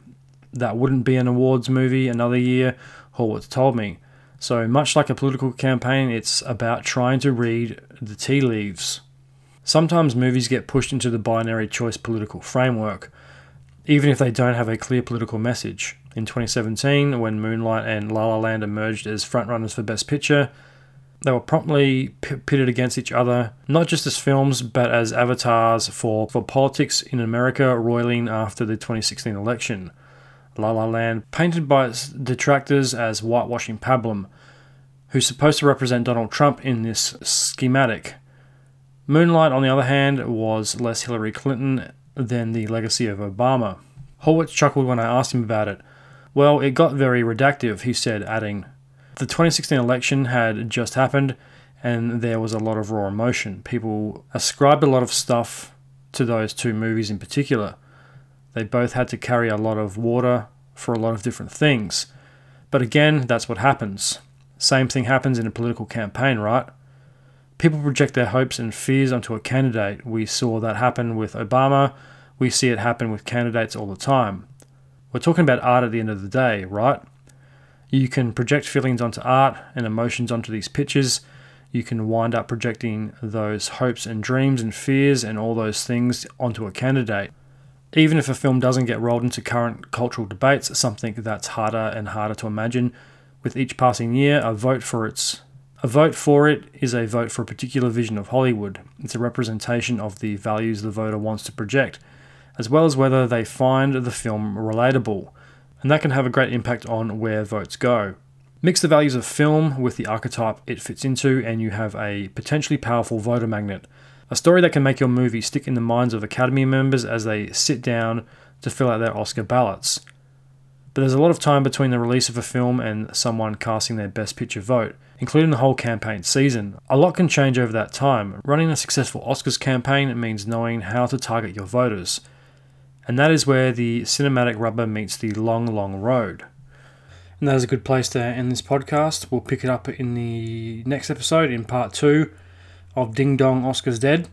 that wouldn't be an awards movie another year, Horwitz told me. So much like a political campaign, it's about trying to read the tea leaves. Sometimes movies get pushed into the binary choice political framework, even if they don't have a clear political message. In twenty seventeen, when Moonlight and La La Land emerged as frontrunners for Best Picture, they were promptly p- pitted against each other, not just as films, but as avatars for, for politics in America roiling after the twenty sixteen election. La La Land, painted by its detractors as whitewashing pablum, who's supposed to represent Donald Trump in this schematic. Moonlight, on the other hand, was less Hillary Clinton than the legacy of Obama. Horwitz chuckled when I asked him about it. Well, it got very reductive, he said, adding, the twenty sixteen election had just happened, and there was a lot of raw emotion. People ascribed a lot of stuff to those two movies in particular. They both had to carry a lot of water for a lot of different things. But again, that's what happens. Same thing happens in a political campaign, right? People project their hopes and fears onto a candidate. We saw that happen with Obama. We see it happen with candidates all the time. We're talking about art at the end of the day, right? You can project feelings onto art and emotions onto these pictures. You can wind up projecting those hopes and dreams and fears and all those things onto a candidate. Even if a film doesn't get rolled into current cultural debates, something that's harder and harder to imagine, with each passing year, a vote for its a vote for it is a vote for a particular vision of Hollywood. It's a representation of the values the voter wants to project, as well as whether they find the film relatable, and that can have a great impact on where votes go. Mix the values of film with the archetype it fits into, and you have a potentially powerful voter magnet. A story that can make your movie stick in the minds of Academy members as they sit down to fill out their Oscar ballots. But there's a lot of time between the release of a film and someone casting their Best Picture vote, including the whole campaign season. A lot can change over that time. Running a successful Oscars campaign means knowing how to target your voters. And that is where the cinematic rubber meets the long, long road. And that is a good place to end this podcast. We'll pick it up in the next episode in part two. Of Ding Dong Oscar's Dead.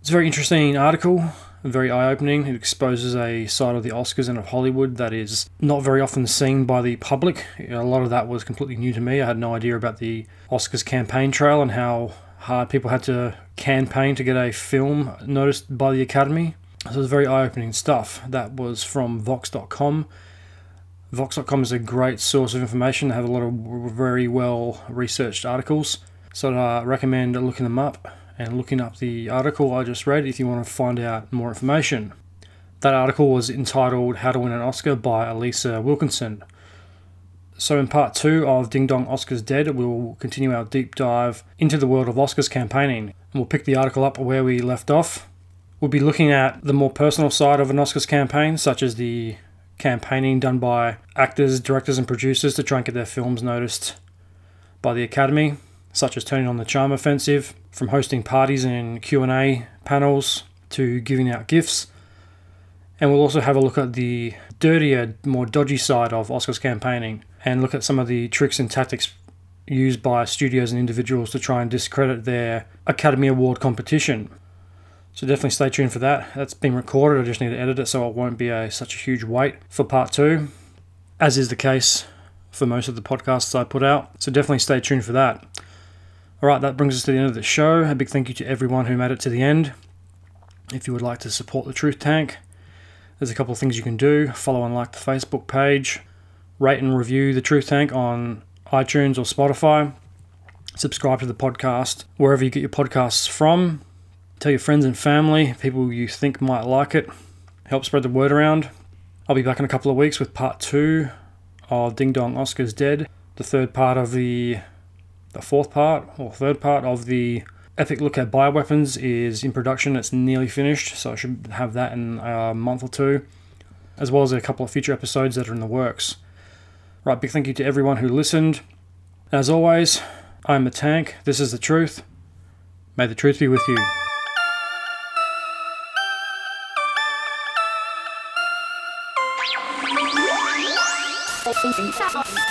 It's a very interesting article, very eye-opening. It exposes a side of the Oscars and of Hollywood that is not very often seen by the public. A lot of that was completely new to me. I had no idea about the Oscars campaign trail and how hard people had to campaign to get a film noticed by the Academy. So it was very eye-opening stuff. That was from Vox dot com. Vox dot com is a great source of information. They have a lot of very well-researched articles. So I recommend looking them up and looking up the article I just read if you want to find out more information. That article was entitled How to Win an Oscar by Alyssa Wilkinson. So in part two of Ding Dong Oscar's Dead, we'll continue our deep dive into the world of Oscars campaigning. And we'll pick the article up where we left off. We'll be looking at the more personal side of an Oscars campaign, such as the campaigning done by actors, directors and producers to try and get their films noticed by the Academy, such as turning on the charm offensive, from hosting parties and Q and A panels to giving out gifts. And we'll also have a look at the dirtier, more dodgy side of Oscars campaigning and look at some of the tricks and tactics used by studios and individuals to try and discredit their Academy Award competition. So definitely stay tuned for that. That's been recorded. I just need to edit it so it won't be a, such a huge wait for part two, as is the case for most of the podcasts I put out. So definitely stay tuned for that. Alright, that brings us to the end of the show. A big thank you to everyone who made it to the end. If you would like to support The Truth Tank, there's a couple of things you can do. Follow and like the Facebook page. Rate and review The Truth Tank on iTunes or Spotify. Subscribe to the podcast wherever you get your podcasts from. Tell your friends and family, people you think might like it. Help spread the word around. I'll be back in a couple of weeks with part two of Ding Dong Oscar's Dead, the third part of the... the fourth part, or third part of the epic look at bioweapons is in production. It's nearly finished, so I should have that in a month or two, as well as a couple of future episodes that are in the works. Right, big thank you to everyone who listened. As always, I'm the Tank. This is The Truth. May the truth be with you. Thank you.